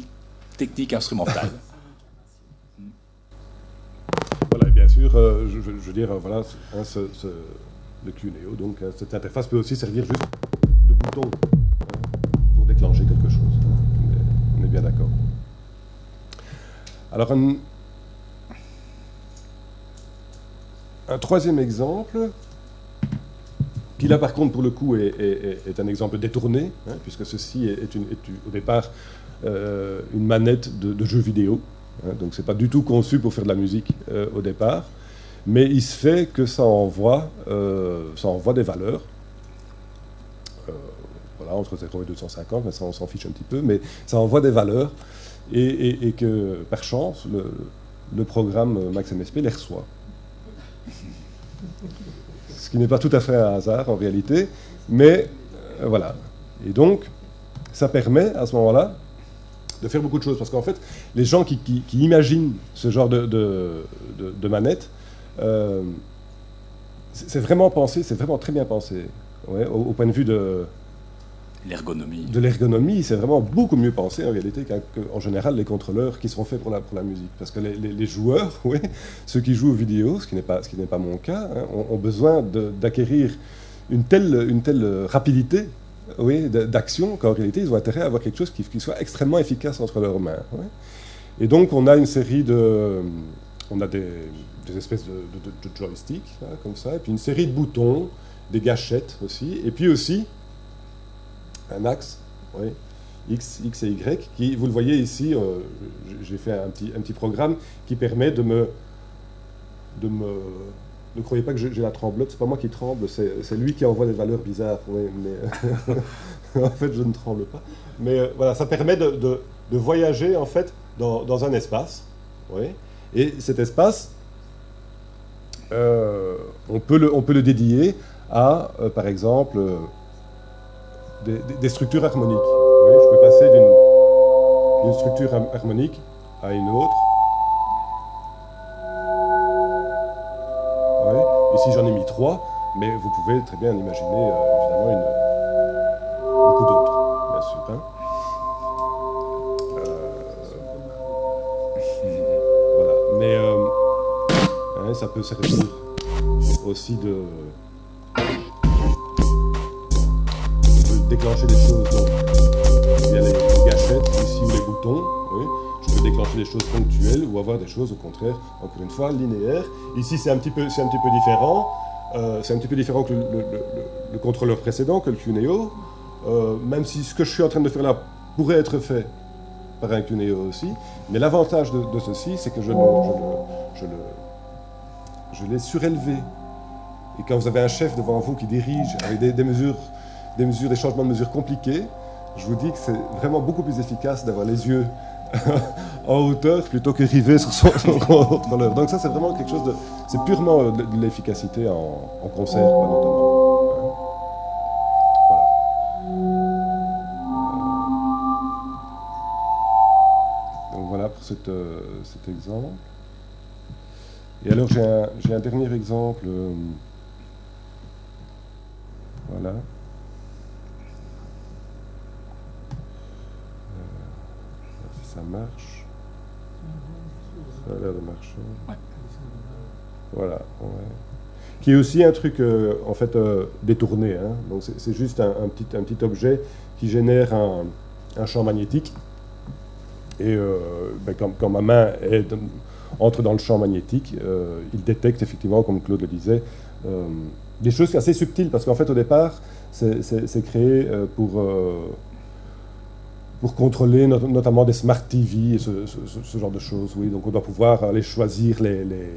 techniques instrumentales. Voilà, et bien sûr, euh, je, je, je veux dire, voilà, hein, ce, ce, le QuNeo, donc hein, cette interface peut aussi servir juste de bouton hein, pour déclencher quelque chose. Hein. On, est, on est bien d'accord. Alors, un, un troisième exemple, qui là par contre, pour le coup, est, est, est un exemple détourné, hein, puisque ceci est, est, une, est au départ euh, une manette de, de jeu vidéo. Donc c'est pas du tout conçu pour faire de la musique euh, au départ, mais il se fait que ça envoie, euh, ça envoie des valeurs, euh, voilà, entre zéro et deux cent cinquante, mais ça on s'en fiche un petit peu, mais ça envoie des valeurs, et, et, et que par chance, le, le programme Max M S P les reçoit. Ce qui n'est pas tout à fait un hasard en réalité, mais euh, voilà. Et donc, ça permet à ce moment-là de faire beaucoup de choses, parce qu'en fait, les gens qui, qui, qui imaginent ce genre de, de, de, de manette, euh, c'est vraiment pensé, c'est vraiment très bien pensé, ouais, au, au point de vue de l'ergonomie. De l'ergonomie, c'est vraiment beaucoup mieux pensé en réalité qu'en général les contrôleurs qui sont faits pour la, pour la musique, parce que les, les, les joueurs, ouais, ceux qui jouent aux vidéos, ce qui n'est pas, ce qui n'est pas mon cas, hein, ont, ont besoin de, d'acquérir une telle, une telle rapidité. Oui, d'action, qu'en réalité, ils ont intérêt à avoir quelque chose qui, qui soit extrêmement efficace entre leurs mains. Oui. Et donc, on a une série de... On a des, des espèces de, de, de joysticks, hein, comme ça, et puis une série de boutons, des gâchettes aussi, et puis aussi un axe, oui, X, X et Y, qui, vous le voyez ici, euh, j'ai fait un petit, un petit programme qui permet de me... de me... Ne croyez pas que j'ai la tremblote, c'est pas moi qui tremble, c'est, c'est lui qui envoie des valeurs bizarres. Ouais, mais en fait, je ne tremble pas. Mais euh, voilà, ça permet de, de, de voyager en fait dans, dans un espace. Ouais. Et cet espace, euh, on peut le, on peut le dédier à, euh, par exemple, euh, des, des structures harmoniques. Ouais, je peux passer d'une, d'une structure harmonique à une autre. Ici, j'en ai mis trois, mais vous pouvez très bien imaginer, euh, évidemment, une, beaucoup d'autres, bien sûr. Hein. Euh, voilà. Mais euh, hein, ça peut servir aussi de, de déclencher des choses. Donc, il y a les, les gâchettes, ici, ou les boutons. Oui. Je peux déclencher des choses ponctuelles ou avoir des choses, au contraire, encore une fois, linéaires. Ici, c'est un petit peu, c'est un petit peu différent. Euh, c'est un petit peu différent que le, le, le, le contrôleur précédent, que le QuNeo. Euh, même si ce que je suis en train de faire là pourrait être fait par un QuNeo aussi. Mais l'avantage de, de ceci, c'est que je le, je le, je le, je l'ai surélevé. Et quand vous avez un chef devant vous qui dirige avec des, des mesures, des mesures, des changements de mesures compliqués, je vous dis que c'est vraiment beaucoup plus efficace d'avoir les yeux en hauteur plutôt que rivés sur son contrôleur. Donc ça, c'est vraiment quelque chose de... C'est purement de l'efficacité en, en concert, quoi, notamment. Cet, euh, cet exemple. Et alors j'ai un, j'ai un dernier exemple. Euh, voilà. Euh, si ça marche. Ça a l'air de marcher. Voilà. Ouais. Qui est aussi un truc euh, en fait euh, détourné. Hein. Donc c'est juste un, un, petit, un petit objet qui génère un, un champ magnétique. Et euh, ben, quand, quand ma main est, entre dans le champ magnétique, euh, il détecte effectivement, comme Claude le disait, euh, des choses assez subtiles, parce qu'en fait, au départ, c'est créé euh, pour, euh, pour contrôler not notamment des smart T V et ce, ce, ce genre de choses. Oui. Donc on doit pouvoir aller choisir les, les,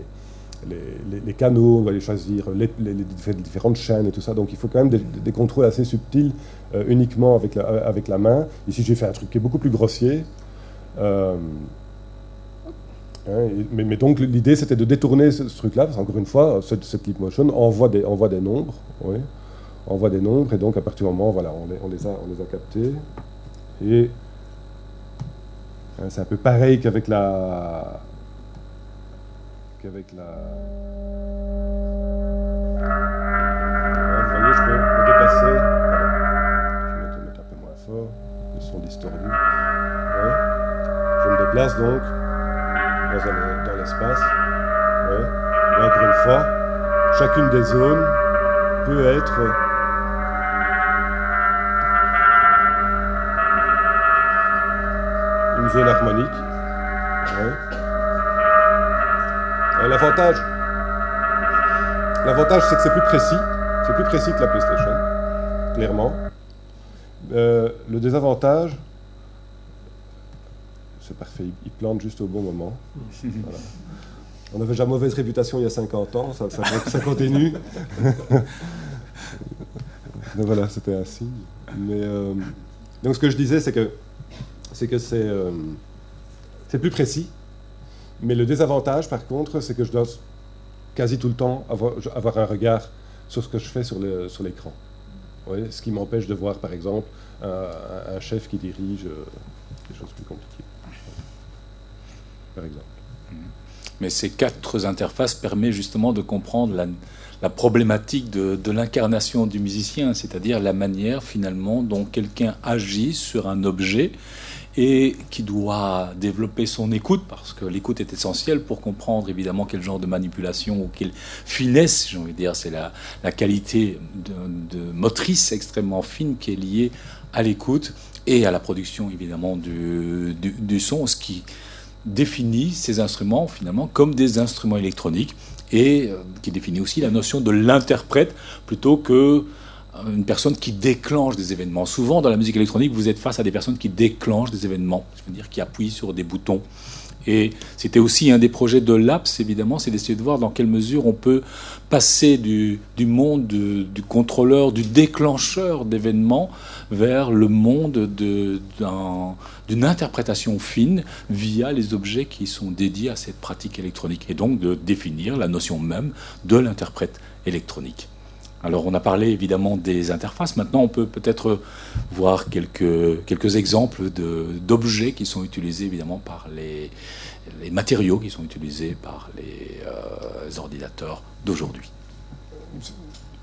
les, les canaux, on doit aller choisir les, les, les différentes chaînes et tout ça. Donc il faut quand même des, des contrôles assez subtils euh, uniquement avec la, avec la main. Ici, j'ai fait un truc qui est beaucoup plus grossier. Euh, hein, mais, mais donc l'idée c'était de détourner ce, ce truc-là, parce qu'encore une fois, cette, cette Leap Motion envoie des, envoie des nombres, oui, envoie des nombres, et donc à partir du moment, voilà, on les, on les, a, on les a captés, et hein, c'est un peu pareil qu'avec la... qu'avec la... Vous voyez, je peux me déplacer, voilà. Je vais mettre un peu moins fort, le son distordu. Place donc dans l'espace. Ouais. Et encore une fois, chacune des zones peut être une zone harmonique. Ouais. L'avantage, l'avantage, c'est que c'est plus précis, c'est plus précis que la PlayStation, clairement. Euh, le désavantage. C'est parfait, il plante juste au bon moment. Voilà. On avait déjà mauvaise réputation il y a cinquante ans, ça, ça, ça continue. Donc voilà, c'était un signe. Mais, euh, donc ce que je disais, c'est que c'est que c'est euh, plus précis. Mais le désavantage, par contre, c'est que je dois quasi tout le temps avoir, avoir un regard sur ce que je fais sur l'écran. Sur ouais, ce qui m'empêche de voir, par exemple, un, un chef qui dirige euh, des choses plus compliquées. Par exemple. Mais ces quatre interfaces permettent justement de comprendre la, la problématique de, de l'incarnation du musicien, c'est-à-dire la manière finalement dont quelqu'un agit sur un objet et qui doit développer son écoute, parce que l'écoute est essentielle pour comprendre évidemment quel genre de manipulation ou quelle finesse, j'ai envie de dire, c'est la, la qualité de, de motrice extrêmement fine qui est liée à l'écoute et à la production évidemment du, du, du son, ce qui définit ces instruments finalement comme des instruments électroniques et euh, qui définit aussi la notion de l'interprète plutôt que une personne qui déclenche des événements. Souvent dans la musique électronique, vous êtes face à des personnes qui déclenchent des événements, c'est-à-dire qui appuient sur des boutons. Et c'était aussi un des projets de Laps, évidemment, c'est d'essayer de voir dans quelle mesure on peut passer du, du monde du, du contrôleur, du déclencheur d'événements, vers le monde d'une interprétation fine via les objets qui sont dédiés à cette pratique électronique, et donc de définir la notion même de l'interprète électronique. Alors on a parlé évidemment des interfaces, maintenant on peut peut-être voir quelques, quelques exemples d'objets qui sont utilisés évidemment par les, les matériaux qui sont utilisés par les, euh, les ordinateurs d'aujourd'hui.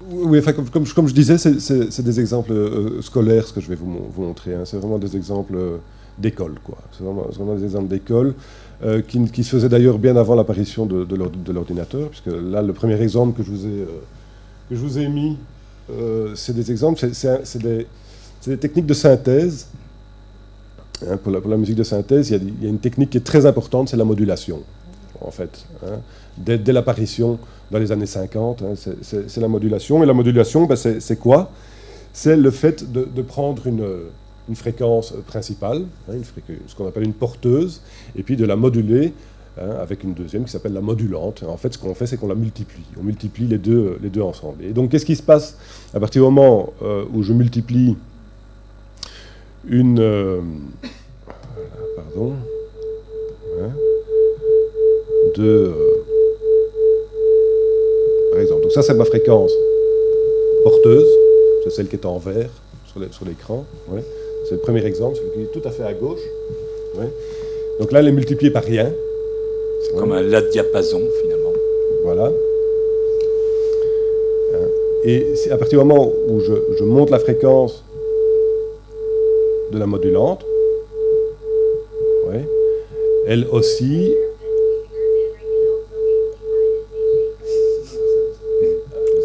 Oui, enfin, comme, comme, comme je disais, c'est des exemples euh, scolaires ce que je vais vous, vous montrer, hein. C'est vraiment des exemples euh, d'école, quoi. C'est vraiment, vraiment des exemples d'école. Euh, qui, qui se faisaient d'ailleurs bien avant l'apparition de, de l'ordinateur, puisque là le premier exemple que je vous ai... Euh, que je vous ai mis, euh, c'est des exemples, c'est des, des techniques de synthèse. Hein, pour, la, pour la musique de synthèse, il y, y a une technique qui est très importante, c'est la modulation, en fait. Hein. Dès, dès l'apparition dans les années cinquante, hein, c'est la modulation. Et la modulation, ben, c'est quoi? C'est le fait de, de prendre une, une fréquence principale, hein, une fréquence, ce qu'on appelle une porteuse, et puis de la moduler, hein, avec une deuxième qui s'appelle la modulante. En fait, ce qu'on fait, c'est qu'on la multiplie. On multiplie les deux, les deux ensemble. Et donc, qu'est-ce qui se passe à partir du moment euh, où je multiplie une... Euh, pardon... Hein, de... Euh, par exemple, donc ça, c'est ma fréquence porteuse, c'est celle qui est en vert sur l'écran. Ouais. C'est le premier exemple, celui qui est tout à fait à gauche. Ouais. Donc là, elle est multipliée par rien. C'est ouais. comme un lat diapason, finalement. Voilà. Et à partir du moment où je, je monte la fréquence de la modulante, ouais, elle oscille.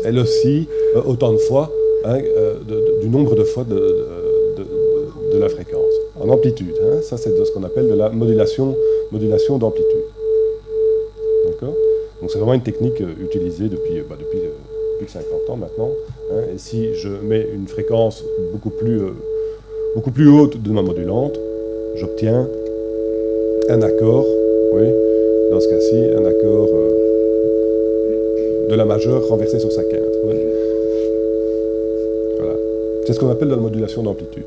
Elle oscille euh, autant de fois, hein, euh, de, de, du nombre de fois de, de, de, de la fréquence, en amplitude. Hein, ça, c'est ce qu'on appelle de la modulation, modulation d'amplitude. D'accord ? Donc, c'est vraiment une technique euh, utilisée depuis... Bah, depuis euh, de cinquante ans maintenant, hein, et si je mets une fréquence beaucoup plus, euh, beaucoup plus haute de ma modulante, j'obtiens un accord, oui, dans ce cas-ci, un accord euh, de la majeure renversée sur sa quinte. Oui. Voilà. C'est ce qu'on appelle la modulation d'amplitude.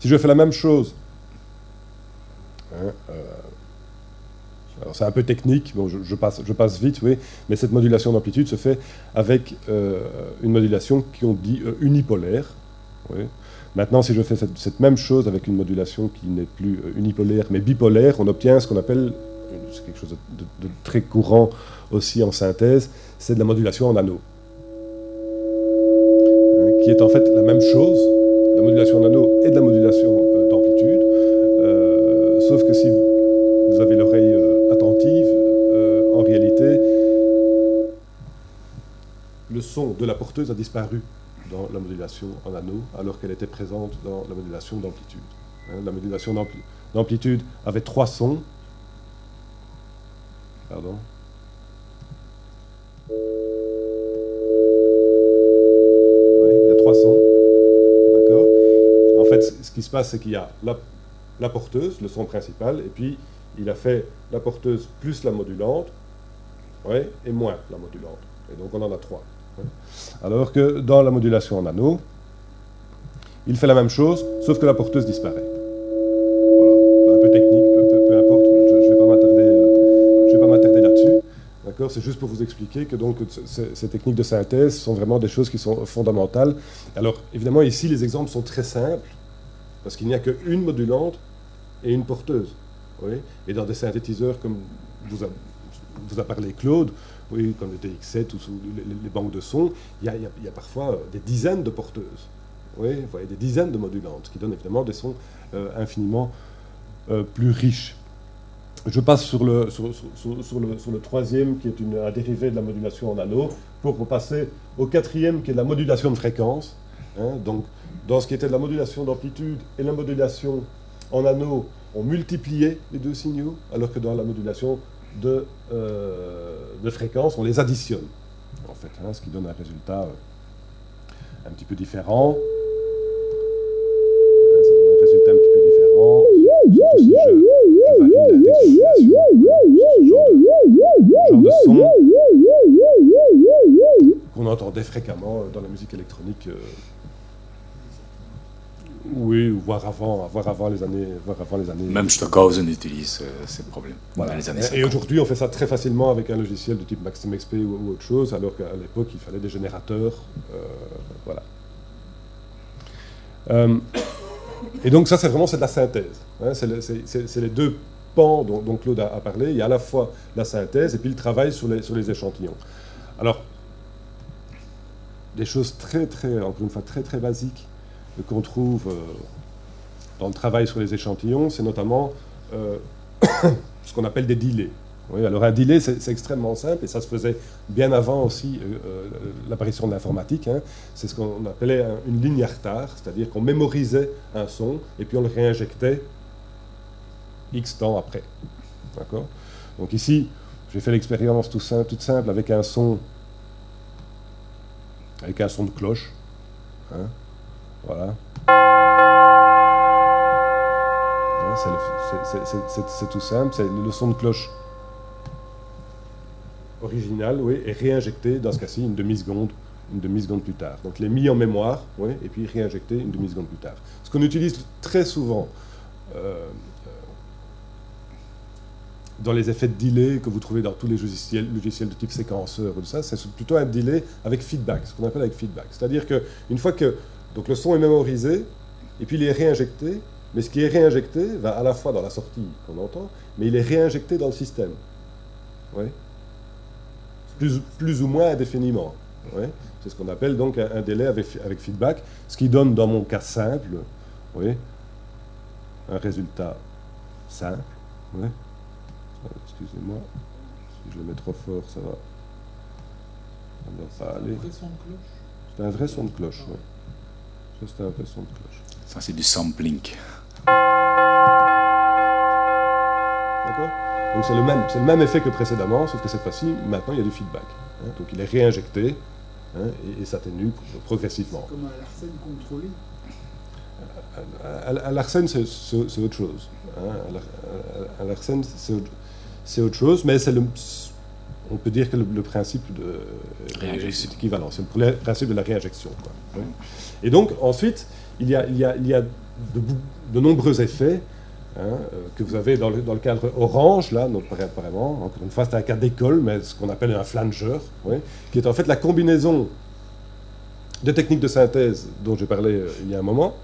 Si je fais la même chose, hein, euh, alors c'est un peu technique, bon, je, je, passe, je passe vite, oui, mais cette modulation d'amplitude se fait avec euh, une modulation qu'on dit euh, unipolaire. Oui. Maintenant, si je fais cette, cette même chose avec une modulation qui n'est plus euh, unipolaire, mais bipolaire, on obtient ce qu'on appelle, c'est quelque chose de, de, de très courant aussi en synthèse, c'est de la modulation en anneau, hein, qui est en fait la même chose, la modulation en anneau et de la modulation euh, d'amplitude, euh, sauf que si vous avez l'oreille... Euh, attentive, euh, en réalité, le son de la porteuse a disparu dans la modulation en anneau, alors qu'elle était présente dans la modulation d'amplitude. Hein, la modulation d'amplitude avait trois sons. Pardon. Oui, il y a trois sons. D'accord. En fait, ce qui se passe, c'est qu'il y a la, la porteuse, le son principal, et puis... il a fait la porteuse plus la modulante, ouais, et moins la modulante. Et donc on en a trois. Ouais. Alors que dans la modulation en anneau, il fait la même chose, sauf que la porteuse disparaît. Voilà, un peu technique, peu, peu, peu importe, je ne vais pas m'attarder, euh, je vais pas m'attarder là-dessus. D'accord, c'est juste pour vous expliquer que donc ces techniques de synthèse sont vraiment des choses qui sont fondamentales. Alors évidemment ici les exemples sont très simples, parce qu'il n'y a qu'une modulante et une porteuse. Oui. Et dans des synthétiseurs comme vous a, vous a parlé Claude, oui, comme le D X sept ou les, les banques de sons, il y, y, y a parfois des dizaines de porteuses, oui, vous voyez, des dizaines de modulantes, ce qui donne évidemment des sons euh, infiniment euh, plus riches. Je passe sur le, sur, sur, sur, sur le, sur le troisième, qui est une, un dérivé de la modulation en anneau, pour passer au quatrième, qui est la modulation de fréquence. Hein, donc, dans ce qui était de la modulation d'amplitude et la modulation en anneau, on multipliait les deux signaux, alors que dans la modulation de, euh, de fréquence, on les additionne, en fait, hein, ce qui donne un résultat euh, un petit peu différent. Hein, ça donne un résultat un petit peu différent. Surtout si je, je varie la déclination, ce genre de, genre de son qu'on entendait fréquemment dans la musique électronique. Euh, Oui, voire avant, voire avant les années, voire avant les années. Même Stockhausen utilise euh, ces problèmes. Voilà. Dans les années cinquante. Et aujourd'hui, on fait ça très facilement avec un logiciel de type Max M S P ou, ou autre chose, alors qu'à l'époque, il fallait des générateurs. Euh, voilà. Euh, et donc ça, c'est vraiment c'est de la synthèse. Hein, c'est, le, c'est, c'est, c'est les deux pans dont, dont Claude a, a parlé. Il y a à la fois la synthèse et puis le travail sur les, sur les échantillons. Alors, des choses très, très, encore une fois, très, très basiques qu'on trouve euh, dans le travail sur les échantillons, c'est notamment euh, ce qu'on appelle des delays. Oui, alors un delay, c'est, c'est extrêmement simple, et ça se faisait bien avant aussi euh, l'apparition de l'informatique. Hein. C'est ce qu'on appelait un, une ligne à retard, c'est-à-dire qu'on mémorisait un son, et puis on le réinjectait X temps après. D'accord ? Donc ici, j'ai fait l'expérience tout simple, toute simple avec un son, avec un son de cloche. Hein. Voilà. C'est, le, c'est, c'est, c'est, c'est tout simple, c'est le son de cloche original, oui, est réinjecté, dans ce cas-ci, une demi-seconde une demi-seconde plus tard. Donc, les mis en mémoire, oui, et puis réinjectés une demi-seconde plus tard. Ce qu'on utilise très souvent euh, dans les effets de delay que vous trouvez dans tous les logiciels, logiciels de type séquenceur, ou ça, c'est plutôt un delay avec feedback, ce qu'on appelle avec feedback. C'est-à-dire qu'une fois que donc le son est mémorisé, et puis il est réinjecté, mais ce qui est réinjecté va à la fois dans la sortie qu'on entend, mais il est réinjecté dans le système. Oui. Plus, plus ou moins indéfiniment. Oui. C'est ce qu'on appelle donc un, un délai avec, avec feedback, ce qui donne, dans mon cas simple, oui, un résultat simple. Oui. Excusez-moi, si je le mets trop fort, ça va. Ça ne doit pas aller. C'est un vrai son de cloche. Oui. Ça, c'est un vrai son de cloche. Ça, c'est du sampling. D'accord ? Donc, c'est le, le même effet que précédemment, sauf que cette fois-ci, maintenant, il y a du feedback. Hein, donc, il est réinjecté, hein, et, et s'atténue progressivement. C'est comme un Larsen contrôlé. Un, un, un, un Larsen, c'est autre chose. Hein. Un, un, un Larsen, c'est autre chose, mais le, on peut dire que le, le principe de réinjection est équivalent. C'est le principe de la réinjection, quoi. Oui. Et donc, ensuite, il y a, il y a, il y a de, de nombreux effets. Hein, euh, que vous avez dans le, dans le cadre orange, là, donc apparemment, encore une fois, c'est un cas d'école, mais ce qu'on appelle un flanger, oui, qui est en fait la combinaison de techniques de synthèse dont j'ai parlé euh, il y a un moment,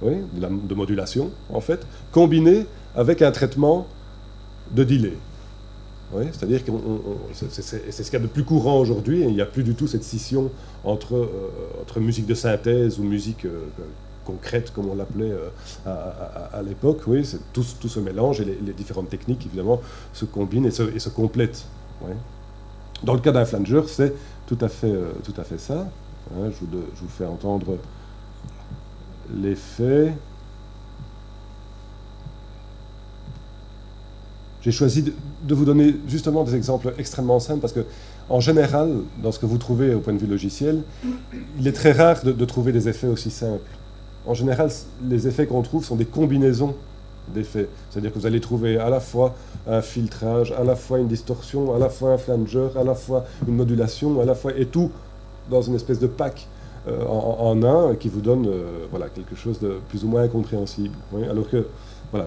oui, de, la, de modulation, en fait, combinée avec un traitement de delay. Oui, c'est-à-dire que c'est ce qu'il y a de plus courant aujourd'hui, il n'y a plus du tout cette scission entre, euh, entre musique de synthèse ou musique... Euh, concrète, comme on l'appelait euh, à, à, à l'époque, oui, c'est tout, tout ce mélange et les, les différentes techniques, évidemment, se combinent et se, et se complètent. Oui. Dans le cas d'un flanger, c'est tout, euh, tout à fait ça. Hein, je, vous de, je vous fais entendre l'effet. J'ai choisi de, de vous donner justement des exemples extrêmement simples parce que, en général, dans ce que vous trouvez au point de vue logiciel, il est très rare de, de trouver des effets aussi simples. En général, les effets qu'on trouve sont des combinaisons d'effets. C'est-à-dire que vous allez trouver à la fois un filtrage, à la fois une distorsion, à la fois un flanger, à la fois une modulation, à la fois et tout dans une espèce de pack euh, en, en un qui vous donne euh, voilà, quelque chose de plus ou moins incompréhensible. Oui, alors que, voilà,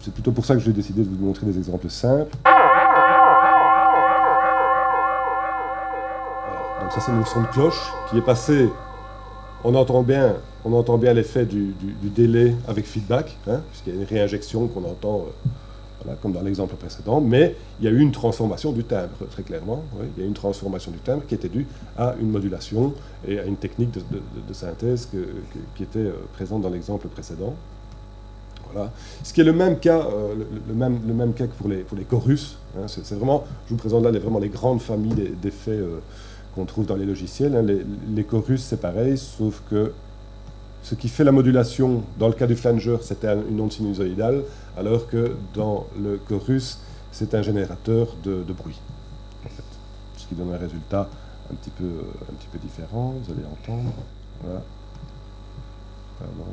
c'est plutôt pour ça que j'ai décidé de vous montrer des exemples simples. Voilà, donc ça, c'est mon son de cloche qui est passé... On entend bien, on entend bien l'effet du, du, du délai avec feedback, hein, puisqu'il y a une réinjection qu'on entend, euh, voilà, comme dans l'exemple précédent, mais il y a eu une transformation du timbre, très clairement. Oui, il y a eu une transformation du timbre qui était due à une modulation et à une technique de, de, de synthèse que, que, qui était euh, présente dans l'exemple précédent. Voilà. Ce qui est le même cas, euh, le, le, même, le même cas que pour les, pour les chorus. Hein, c'est vraiment, je vous présente là les, vraiment les grandes familles d'effets... Euh, qu'on trouve dans les logiciels. Hein. Les, les chorus, c'est pareil, sauf que ce qui fait la modulation, dans le cas du flanger, c'était une onde sinusoïdale, alors que dans le chorus, c'est un générateur de, de bruit, en fait. Ce qui donne un résultat un petit peu, un petit peu différent, vous allez entendre. Voilà. Pardon.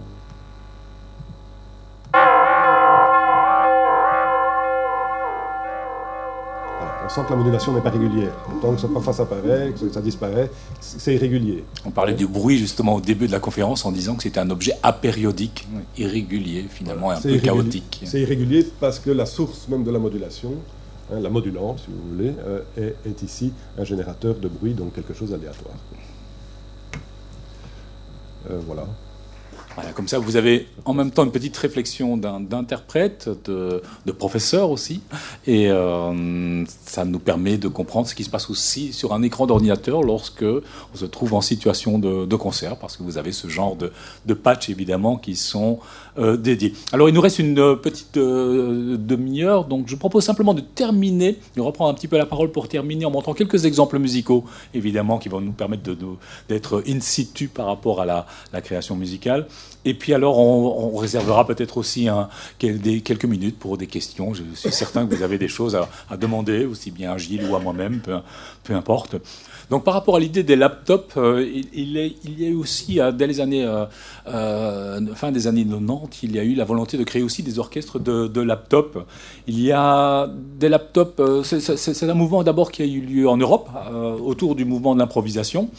On sent que la modulation n'est pas régulière. Tant que ça, parfois ça apparaît, que ça disparaît, c'est irrégulier. On parlait du bruit justement au début de la conférence en disant que c'était un objet apériodique, irrégulier finalement, voilà, et un peu irrégulier, chaotique. C'est irrégulier parce que la source même de la modulation, hein, la modulante si vous voulez, euh, est, est ici un générateur de bruit, donc quelque chose d'aléatoire. Euh, voilà. Voilà, comme ça, vous avez en même temps une petite réflexion d'interprète, de, de professeur aussi, et euh, ça nous permet de comprendre ce qui se passe aussi sur un écran d'ordinateur lorsque on se trouve en situation de, de concert, parce que vous avez ce genre de, de patchs, évidemment, qui sont euh, dédiés. Alors, il nous reste une petite euh, demi-heure, donc je propose simplement de terminer, de reprendre un petit peu la parole pour terminer en montrant quelques exemples musicaux, évidemment, qui vont nous permettre d'être in situ par rapport à la, la création musicale. Et puis alors, on, on réservera peut-être aussi un, des, quelques minutes pour des questions. Je suis certain que vous avez des choses à, à demander, aussi bien à Gilles ou à moi-même, peu, peu importe. Donc par rapport à l'idée des laptops, euh, il, il y a eu aussi, euh, dès les années, euh, euh, fin des années quatre-vingt-dix, il y a eu la volonté de créer aussi des orchestres de, de laptops. Il y a des laptops, euh, c'est un mouvement d'abord qui a eu lieu en Europe, euh, autour du mouvement de l'improvisation,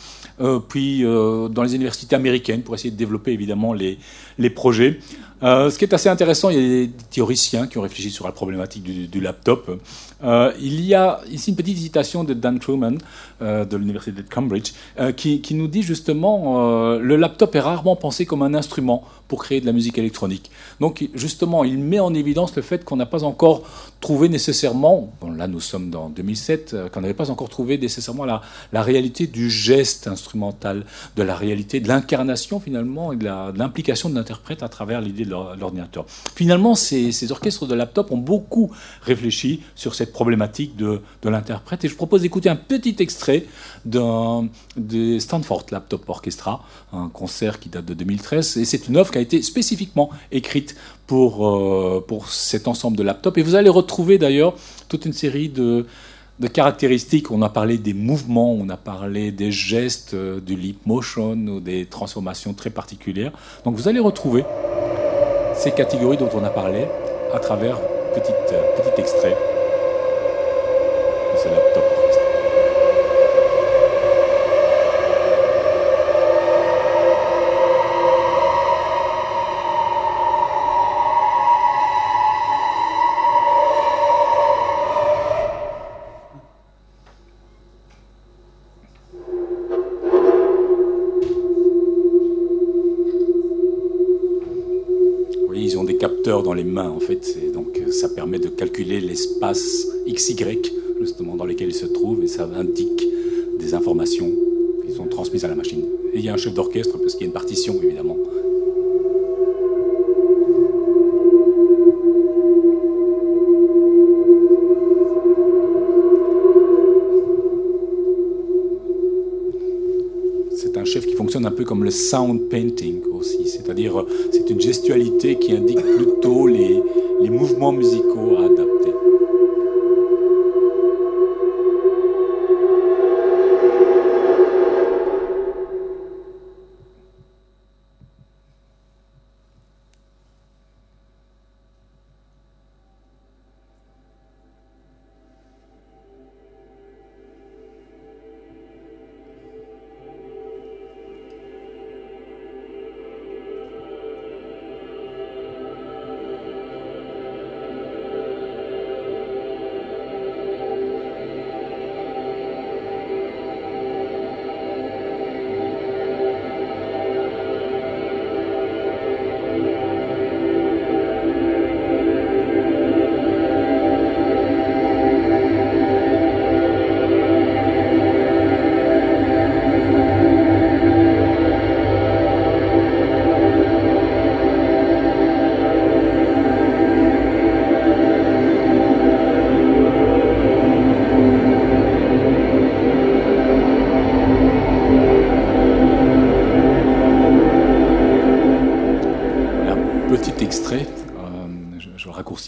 euh, puis euh, dans les universités américaines, pour essayer de développer évidemment les, les projets. Euh, ce qui est assez intéressant, il y a des théoriciens qui ont réfléchi sur la problématique du, du laptop. Euh, il y a ici une petite citation de Dan Trueman euh, de l'université de Cambridge euh, qui, qui nous dit justement euh, le laptop est rarement pensé comme un instrument pour créer de la musique électronique. Donc justement, il met en évidence le fait qu'on n'a pas encore trouvé nécessairement, bon là nous sommes dans deux mille sept, euh, qu'on n'avait pas encore trouvé nécessairement la, la réalité du geste instrumental, de la réalité de l'incarnation finalement et de l'implication de l'interprète à travers l'idée de l'ordinateur. Finalement, ces, ces orchestres de laptop ont beaucoup réfléchi sur cette problématique de, de l'interprète. Et je propose d'écouter un petit extrait d'un des Stanford Laptop Orchestra, un concert qui date de deux mille treize. Et c'est une œuvre qui a été spécifiquement écrite pour, euh, pour cet ensemble de laptops. Et vous allez retrouver d'ailleurs toute une série de... de caractéristiques. On a parlé des mouvements, on a parlé des gestes, euh, du leap motion ou des transformations très particulières. Donc vous allez retrouver ces catégories dont on a parlé à travers petit, euh, petit extrait de ce laptop. Dans les mains en fait, et donc ça permet de calculer l'espace X Y justement dans lequel ils se trouvent, et ça indique des informations qui sont transmises à la machine. Et il y a un chef d'orchestre parce qu'il y a une partition évidemment. C'est un chef qui fonctionne un peu comme le sound painting aussi, c'est-à-dire c'est une gestualité qui indique plutôt Les, les mouvements musicaux à adapter.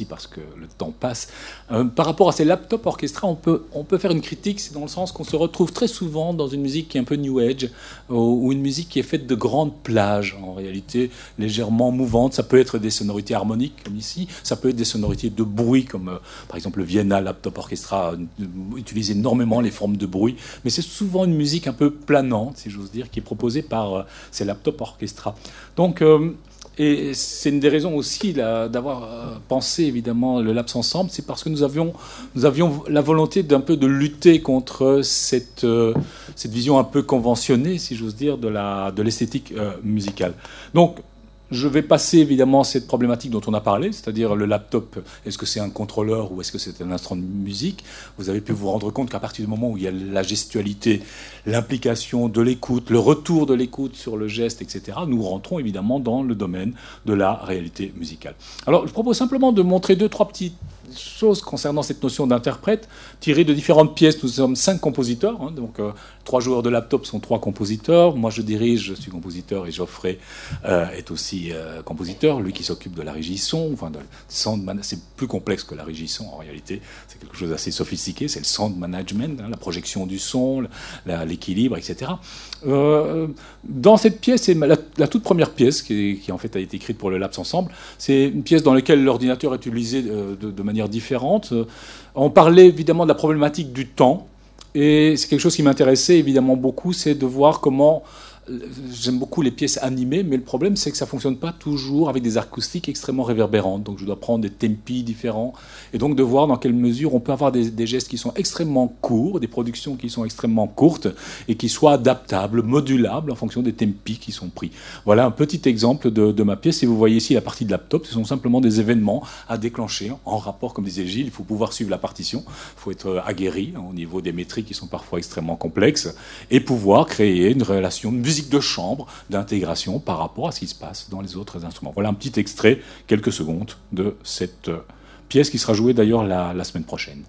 Parce que le temps passe. Euh, par rapport à ces laptops orchestrats, on peut, on peut faire une critique, c'est dans le sens qu'on se retrouve très souvent dans une musique qui est un peu New Age, euh, ou une musique qui est faite de grandes plages, en réalité légèrement mouvantes. Ça peut être des sonorités harmoniques, comme ici, ça peut être des sonorités de bruit, comme euh, par exemple le Vienna Laptop Orchestra euh, utilise énormément les formes de bruit, mais c'est souvent une musique un peu planante, si j'ose dire, qui est proposée par euh, ces laptops orchestras. Donc, euh, Et c'est une des raisons aussi d'avoir euh, pensé évidemment le Laps Ensemble, c'est parce que nous avions, nous avions la volonté d'un peu de lutter contre cette, euh, cette vision un peu conventionnée, si j'ose dire, de l'esthétique euh, musicale. Donc, je vais passer évidemment cette problématique dont on a parlé, c'est-à-dire le laptop, est-ce que c'est un contrôleur ou est-ce que c'est un instrument de musique? Vous avez pu vous rendre compte qu'à partir du moment où il y a la gestualité, l'implication de l'écoute, le retour de l'écoute sur le geste, et cetera, nous rentrons évidemment dans le domaine de la réalité musicale. Alors, je propose simplement de montrer deux, trois petits chose concernant cette notion d'interprète tirée de différentes pièces. Nous sommes cinq compositeurs, hein, donc euh, trois joueurs de laptop sont trois compositeurs. Moi, je dirige, je suis compositeur, et Geoffrey euh, est aussi euh, compositeur, lui qui s'occupe de la régie son, enfin de sound management. C'est plus complexe que la régie son en réalité, c'est quelque chose d'assez sophistiqué, c'est le sound management, hein, la projection du son, l'équilibre, et cetera. Euh, dans cette pièce, c'est la, la toute première pièce qui, qui en fait a été écrite pour le Laps Ensemble, c'est une pièce dans laquelle l'ordinateur est utilisé de, de, de manière différente. On parlait évidemment de la problématique du temps, et c'est quelque chose qui m'intéressait évidemment beaucoup, c'est de voir comment... J'aime beaucoup les pièces animées, mais le problème, c'est que ça ne fonctionne pas toujours avec des acoustiques extrêmement réverbérantes. Donc je dois prendre des tempi différents, et donc de voir dans quelle mesure on peut avoir des, des gestes qui sont extrêmement courts, des productions qui sont extrêmement courtes, et qui soient adaptables, modulables, en fonction des tempi qui sont pris. Voilà un petit exemple de, de ma pièce. Et vous voyez ici la partie de laptop, ce sont simplement des événements à déclencher en rapport, comme disait Gilles, il faut pouvoir suivre la partition, il faut être aguerri hein, au niveau des métriques qui sont parfois extrêmement complexes, et pouvoir créer une relation musicale musique de chambre, d'intégration par rapport à ce qui se passe dans les autres instruments. Voilà un petit extrait, quelques secondes, de cette pièce qui sera jouée d'ailleurs la, la semaine prochaine.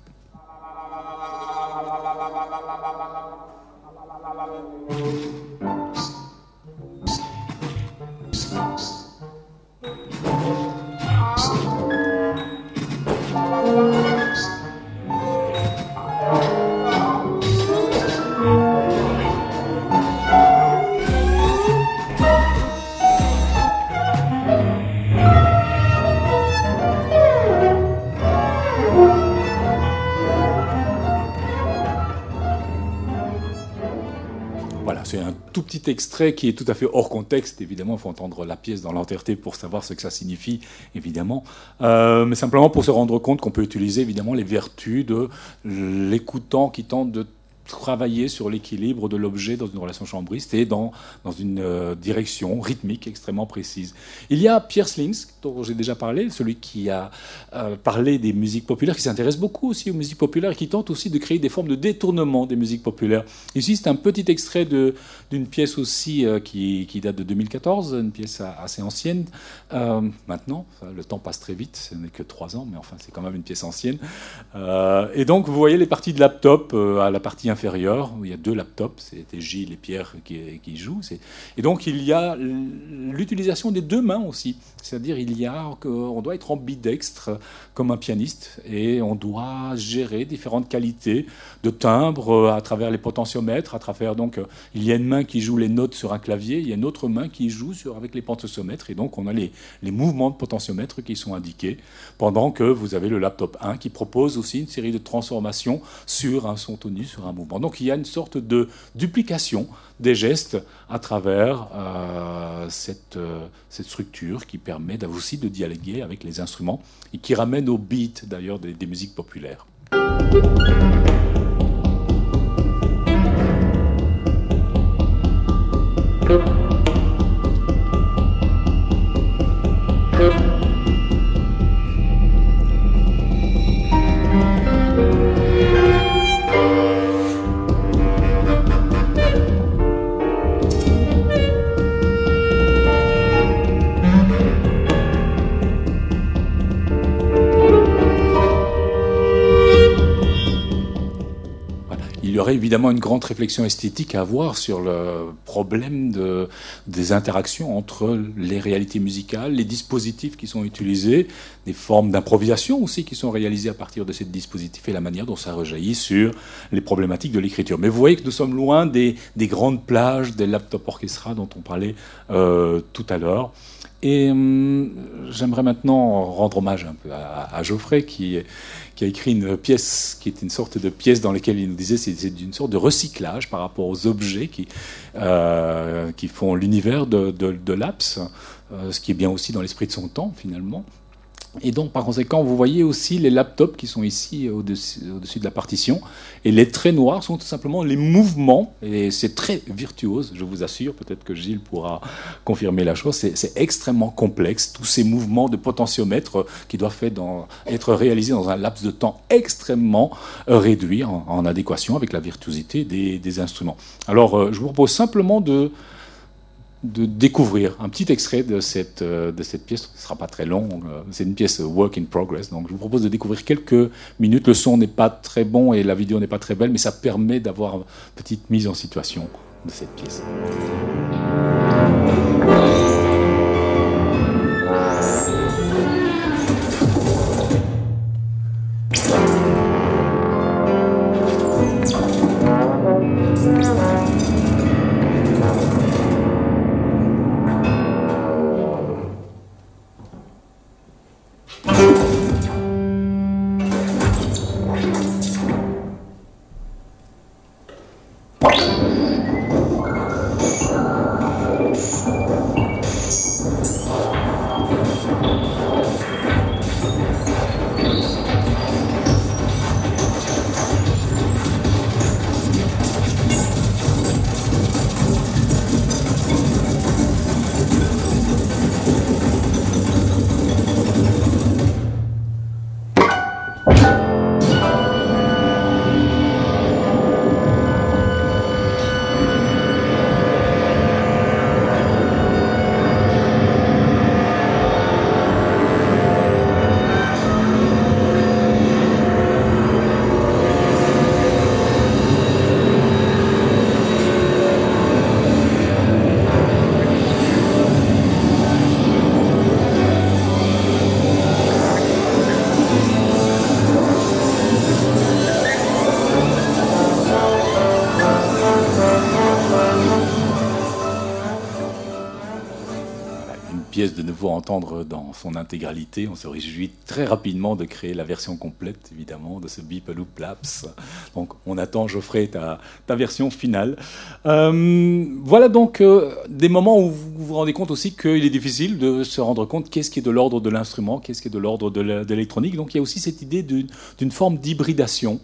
Tout petit extrait qui est tout à fait hors contexte, évidemment, il faut entendre la pièce dans l'entièreté pour savoir ce que ça signifie, évidemment, euh, mais simplement pour se rendre compte qu'on peut utiliser évidemment les vertus de l'écoutant qui tente de travailler sur l'équilibre de l'objet dans une relation chambriste et dans, dans une euh, direction rythmique extrêmement précise. Il y a Pierre Slinckx, dont j'ai déjà parlé, celui qui a euh, parlé des musiques populaires, qui s'intéresse beaucoup aussi aux musiques populaires et qui tente aussi de créer des formes de détournement des musiques populaires. Ici, c'est un petit extrait de, d'une pièce aussi euh, qui, qui date de deux mille quatorze, une pièce assez ancienne. Euh, maintenant, le temps passe très vite, ce n'est que trois ans, mais enfin, c'est quand même une pièce ancienne. Euh, et donc, vous voyez les parties de laptop euh, à la partie inférieur, où il y a deux laptops, c'était Gilles et Pierre qui, qui jouent. Et donc il y a l'utilisation des deux mains aussi, c'est-à-dire il y a qu'on doit être ambidextre comme un pianiste et on doit gérer différentes qualités de timbre à travers les potentiomètres, à travers donc il y a une main qui joue les notes sur un clavier, il y a une autre main qui joue sur, avec les potentiomètres et donc on a les, les mouvements de potentiomètres qui sont indiqués pendant que vous avez le laptop un qui propose aussi une série de transformations sur un son tonu, sur un mouvement. Donc il y a une sorte de duplication des gestes à travers euh, cette, euh, cette structure qui permet aussi de dialoguer avec les instruments et qui ramène au beat d'ailleurs des, des musiques populaires. Évidemment, une grande réflexion esthétique à avoir sur le problème de, des interactions entre les réalités musicales, les dispositifs qui sont utilisés, des formes d'improvisation aussi qui sont réalisées à partir de ces dispositifs et la manière dont ça rejaillit sur les problématiques de l'écriture. Mais vous voyez que nous sommes loin des, des grandes plages des laptops orchestra dont on parlait euh, tout à l'heure. Et hum, j'aimerais maintenant rendre hommage un peu à, à Geoffrey qui, qui a écrit une pièce qui est une sorte de pièce dans laquelle il nous disait que c'est une sorte de recyclage par rapport aux objets qui, euh, qui font l'univers de, de, de Laps, euh, ce qui est bien aussi dans l'esprit de son temps finalement. Et donc, par conséquent, vous voyez aussi les laptops qui sont ici au-dessus, au-dessus de la partition. Et les traits noirs sont tout simplement les mouvements. Et c'est très virtuose, je vous assure. Peut-être que Gilles pourra confirmer la chose. C'est, c'est extrêmement complexe. Tous ces mouvements de potentiomètre qui doivent être, dans, être réalisés dans un laps de temps extrêmement réduit en, en adéquation avec la virtuosité des, des instruments. Alors, je vous propose simplement de... de découvrir un petit extrait de cette, de cette pièce. Ce ne sera pas très long, c'est une pièce work in progress, donc je vous propose de découvrir quelques minutes. Le son n'est pas très bon et la vidéo n'est pas très belle, mais ça permet d'avoir une petite mise en situation de cette pièce. De nouveau entendre dans son intégralité. On se réjouit très rapidement de créer la version complète, évidemment, de ce Beep Loop Laps. Donc, on attend, Geoffrey, ta, ta version finale. Euh, voilà donc euh, des moments où vous vous rendez compte aussi qu'il est difficile de se rendre compte qu'est-ce qui est de l'ordre de l'instrument, qu'est-ce qui est de l'ordre de l'électronique. Donc, il y a aussi cette idée d'une, d'une forme d'hybridation.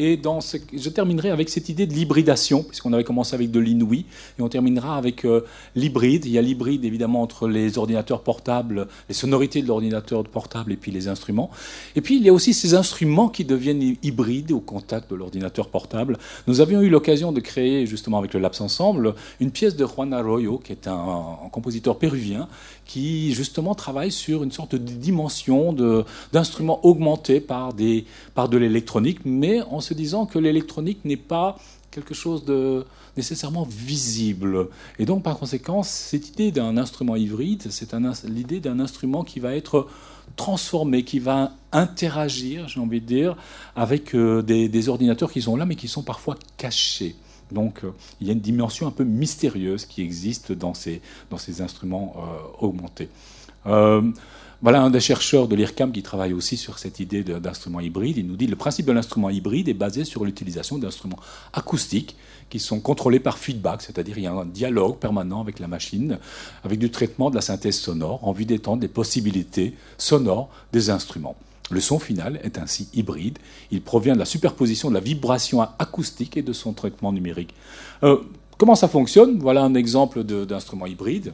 Et dans ce, je terminerai avec cette idée de l'hybridation, puisqu'on avait commencé avec de l'inouï, et on terminera avec euh, l'hybride. Il y a l'hybride, évidemment, entre les ordinateurs portables, les sonorités de l'ordinateur portable et puis les instruments. Et puis, il y a aussi ces instruments qui deviennent hybrides au contact de l'ordinateur portable. Nous avions eu l'occasion de créer, justement, avec le Laps Ensemble, une pièce de Juan Arroyo, qui est un, un compositeur péruvien, qui, justement, travaille sur une sorte de dimension de, d'instruments augmentés par, des, par de l'électronique, mais en se disant que l'électronique n'est pas quelque chose de nécessairement visible. Et donc, par conséquent, cette idée d'un instrument hybride, c'est un, l'idée d'un instrument qui va être transformé, qui va interagir, j'ai envie de dire, avec euh, des, des ordinateurs qui sont là, mais qui sont parfois cachés. Donc, euh, il y a une dimension un peu mystérieuse qui existe dans ces, dans ces instruments euh, augmentés. Euh, Voilà un des chercheurs de l'IRCAM qui travaille aussi sur cette idée de, d'instrument hybride. Il nous dit que le principe de l'instrument hybride est basé sur l'utilisation d'instruments acoustiques qui sont contrôlés par feedback, c'est-à-dire il y a un dialogue permanent avec la machine, avec du traitement de la synthèse sonore en vue d'étendre les possibilités sonores des instruments. Le son final est ainsi hybride. Il provient de la superposition de la vibration acoustique et de son traitement numérique. Euh, comment ça fonctionne ? Voilà un exemple de, d'instrument hybride.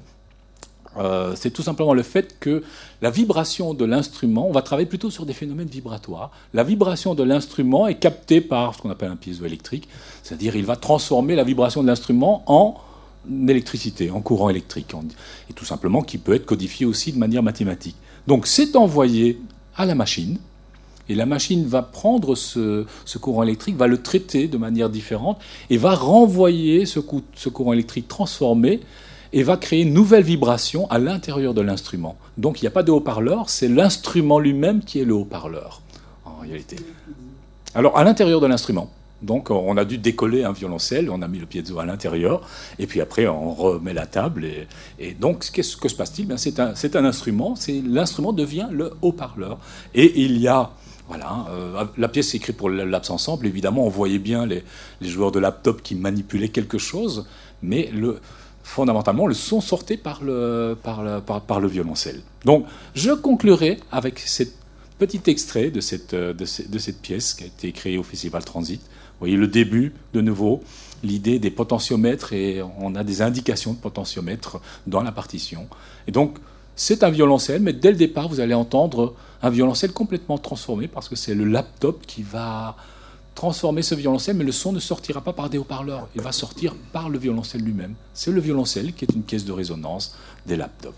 Euh, c'est tout simplement le fait que la vibration de l'instrument, on va travailler plutôt sur des phénomènes vibratoires, la vibration de l'instrument est captée par ce qu'on appelle un piézoélectrique, c'est-à-dire il va transformer la vibration de l'instrument en électricité, en courant électrique, et tout simplement qui peut être codifié aussi de manière mathématique. Donc c'est envoyé à la machine, et la machine va prendre ce, ce courant électrique, va le traiter de manière différente, et va renvoyer ce, coup, ce courant électrique transformé, et va créer une nouvelle vibration à l'intérieur de l'instrument. Donc il n'y a pas de haut-parleur, c'est l'instrument lui-même qui est le haut-parleur, en réalité. Alors à l'intérieur de l'instrument. Donc on a dû décoller un violoncelle, on a mis le piezo à l'intérieur, et puis après on remet la table. Et, et donc qu'est-ce que se passe-t-il ? Bien, c'est, un, c'est un instrument, c'est, l'instrument devient le haut-parleur. Et il y a... Voilà, euh, la pièce est écrite pour le Laps Ensemble, évidemment on voyait bien les, les joueurs de laptop qui manipulaient quelque chose, mais le... fondamentalement, le son sortait par le, par, le, par, par le violoncelle. Donc, je conclurai avec ce petit extrait de cette, de, ce, de cette pièce qui a été créée au Festival Transit. Vous voyez le début, de nouveau, l'idée des potentiomètres, et on a des indications de potentiomètres dans la partition. Et donc, c'est un violoncelle, mais dès le départ, vous allez entendre un violoncelle complètement transformé, parce que c'est le laptop qui va... transformer ce violoncelle, mais le son ne sortira pas par des haut-parleurs, il va sortir par le violoncelle lui-même. C'est le violoncelle qui est une caisse de résonance des laptops.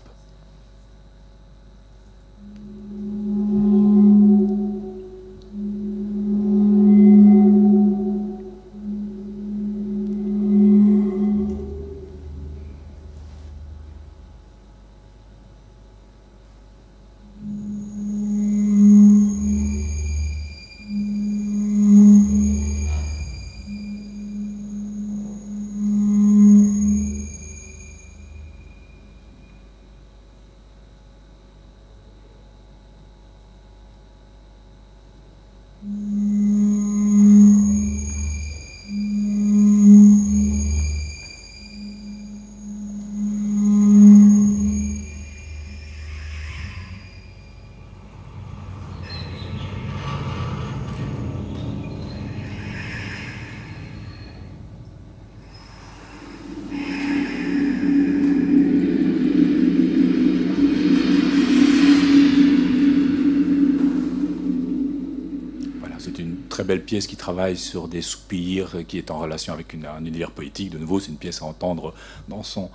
Belle pièce qui travaille sur des soupirs, qui est en relation avec une, un univers poétique. De nouveau, c'est une pièce à entendre dans son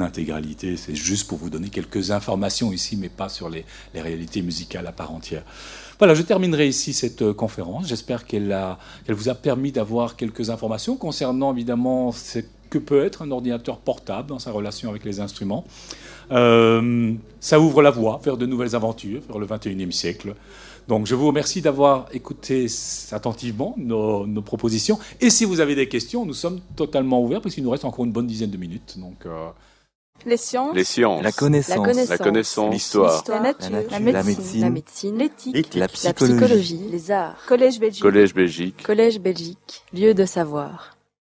intégralité. C'est juste pour vous donner quelques informations ici, mais pas sur les, les réalités musicales à part entière. Voilà, je terminerai ici cette conférence. J'espère qu'elle a, qu'elle vous a permis d'avoir quelques informations concernant évidemment ce que peut être un ordinateur portable dans sa relation avec les instruments. Euh, ça ouvre la voie vers de nouvelles aventures, vers le vingt et unième siècle. Donc je vous remercie d'avoir écouté attentivement nos, nos propositions. Et si vous avez des questions, nous sommes totalement ouverts parce qu'il nous reste encore une bonne dizaine de minutes. Donc, euh... les, sciences. les sciences, la connaissance, la connaissance, l'histoire, la, la, la nature, la médecine, l'éthique, la, la, la psychologie, les arts, Collège Belgique, Collège Belgique, Collège Belgique, lieu de savoir.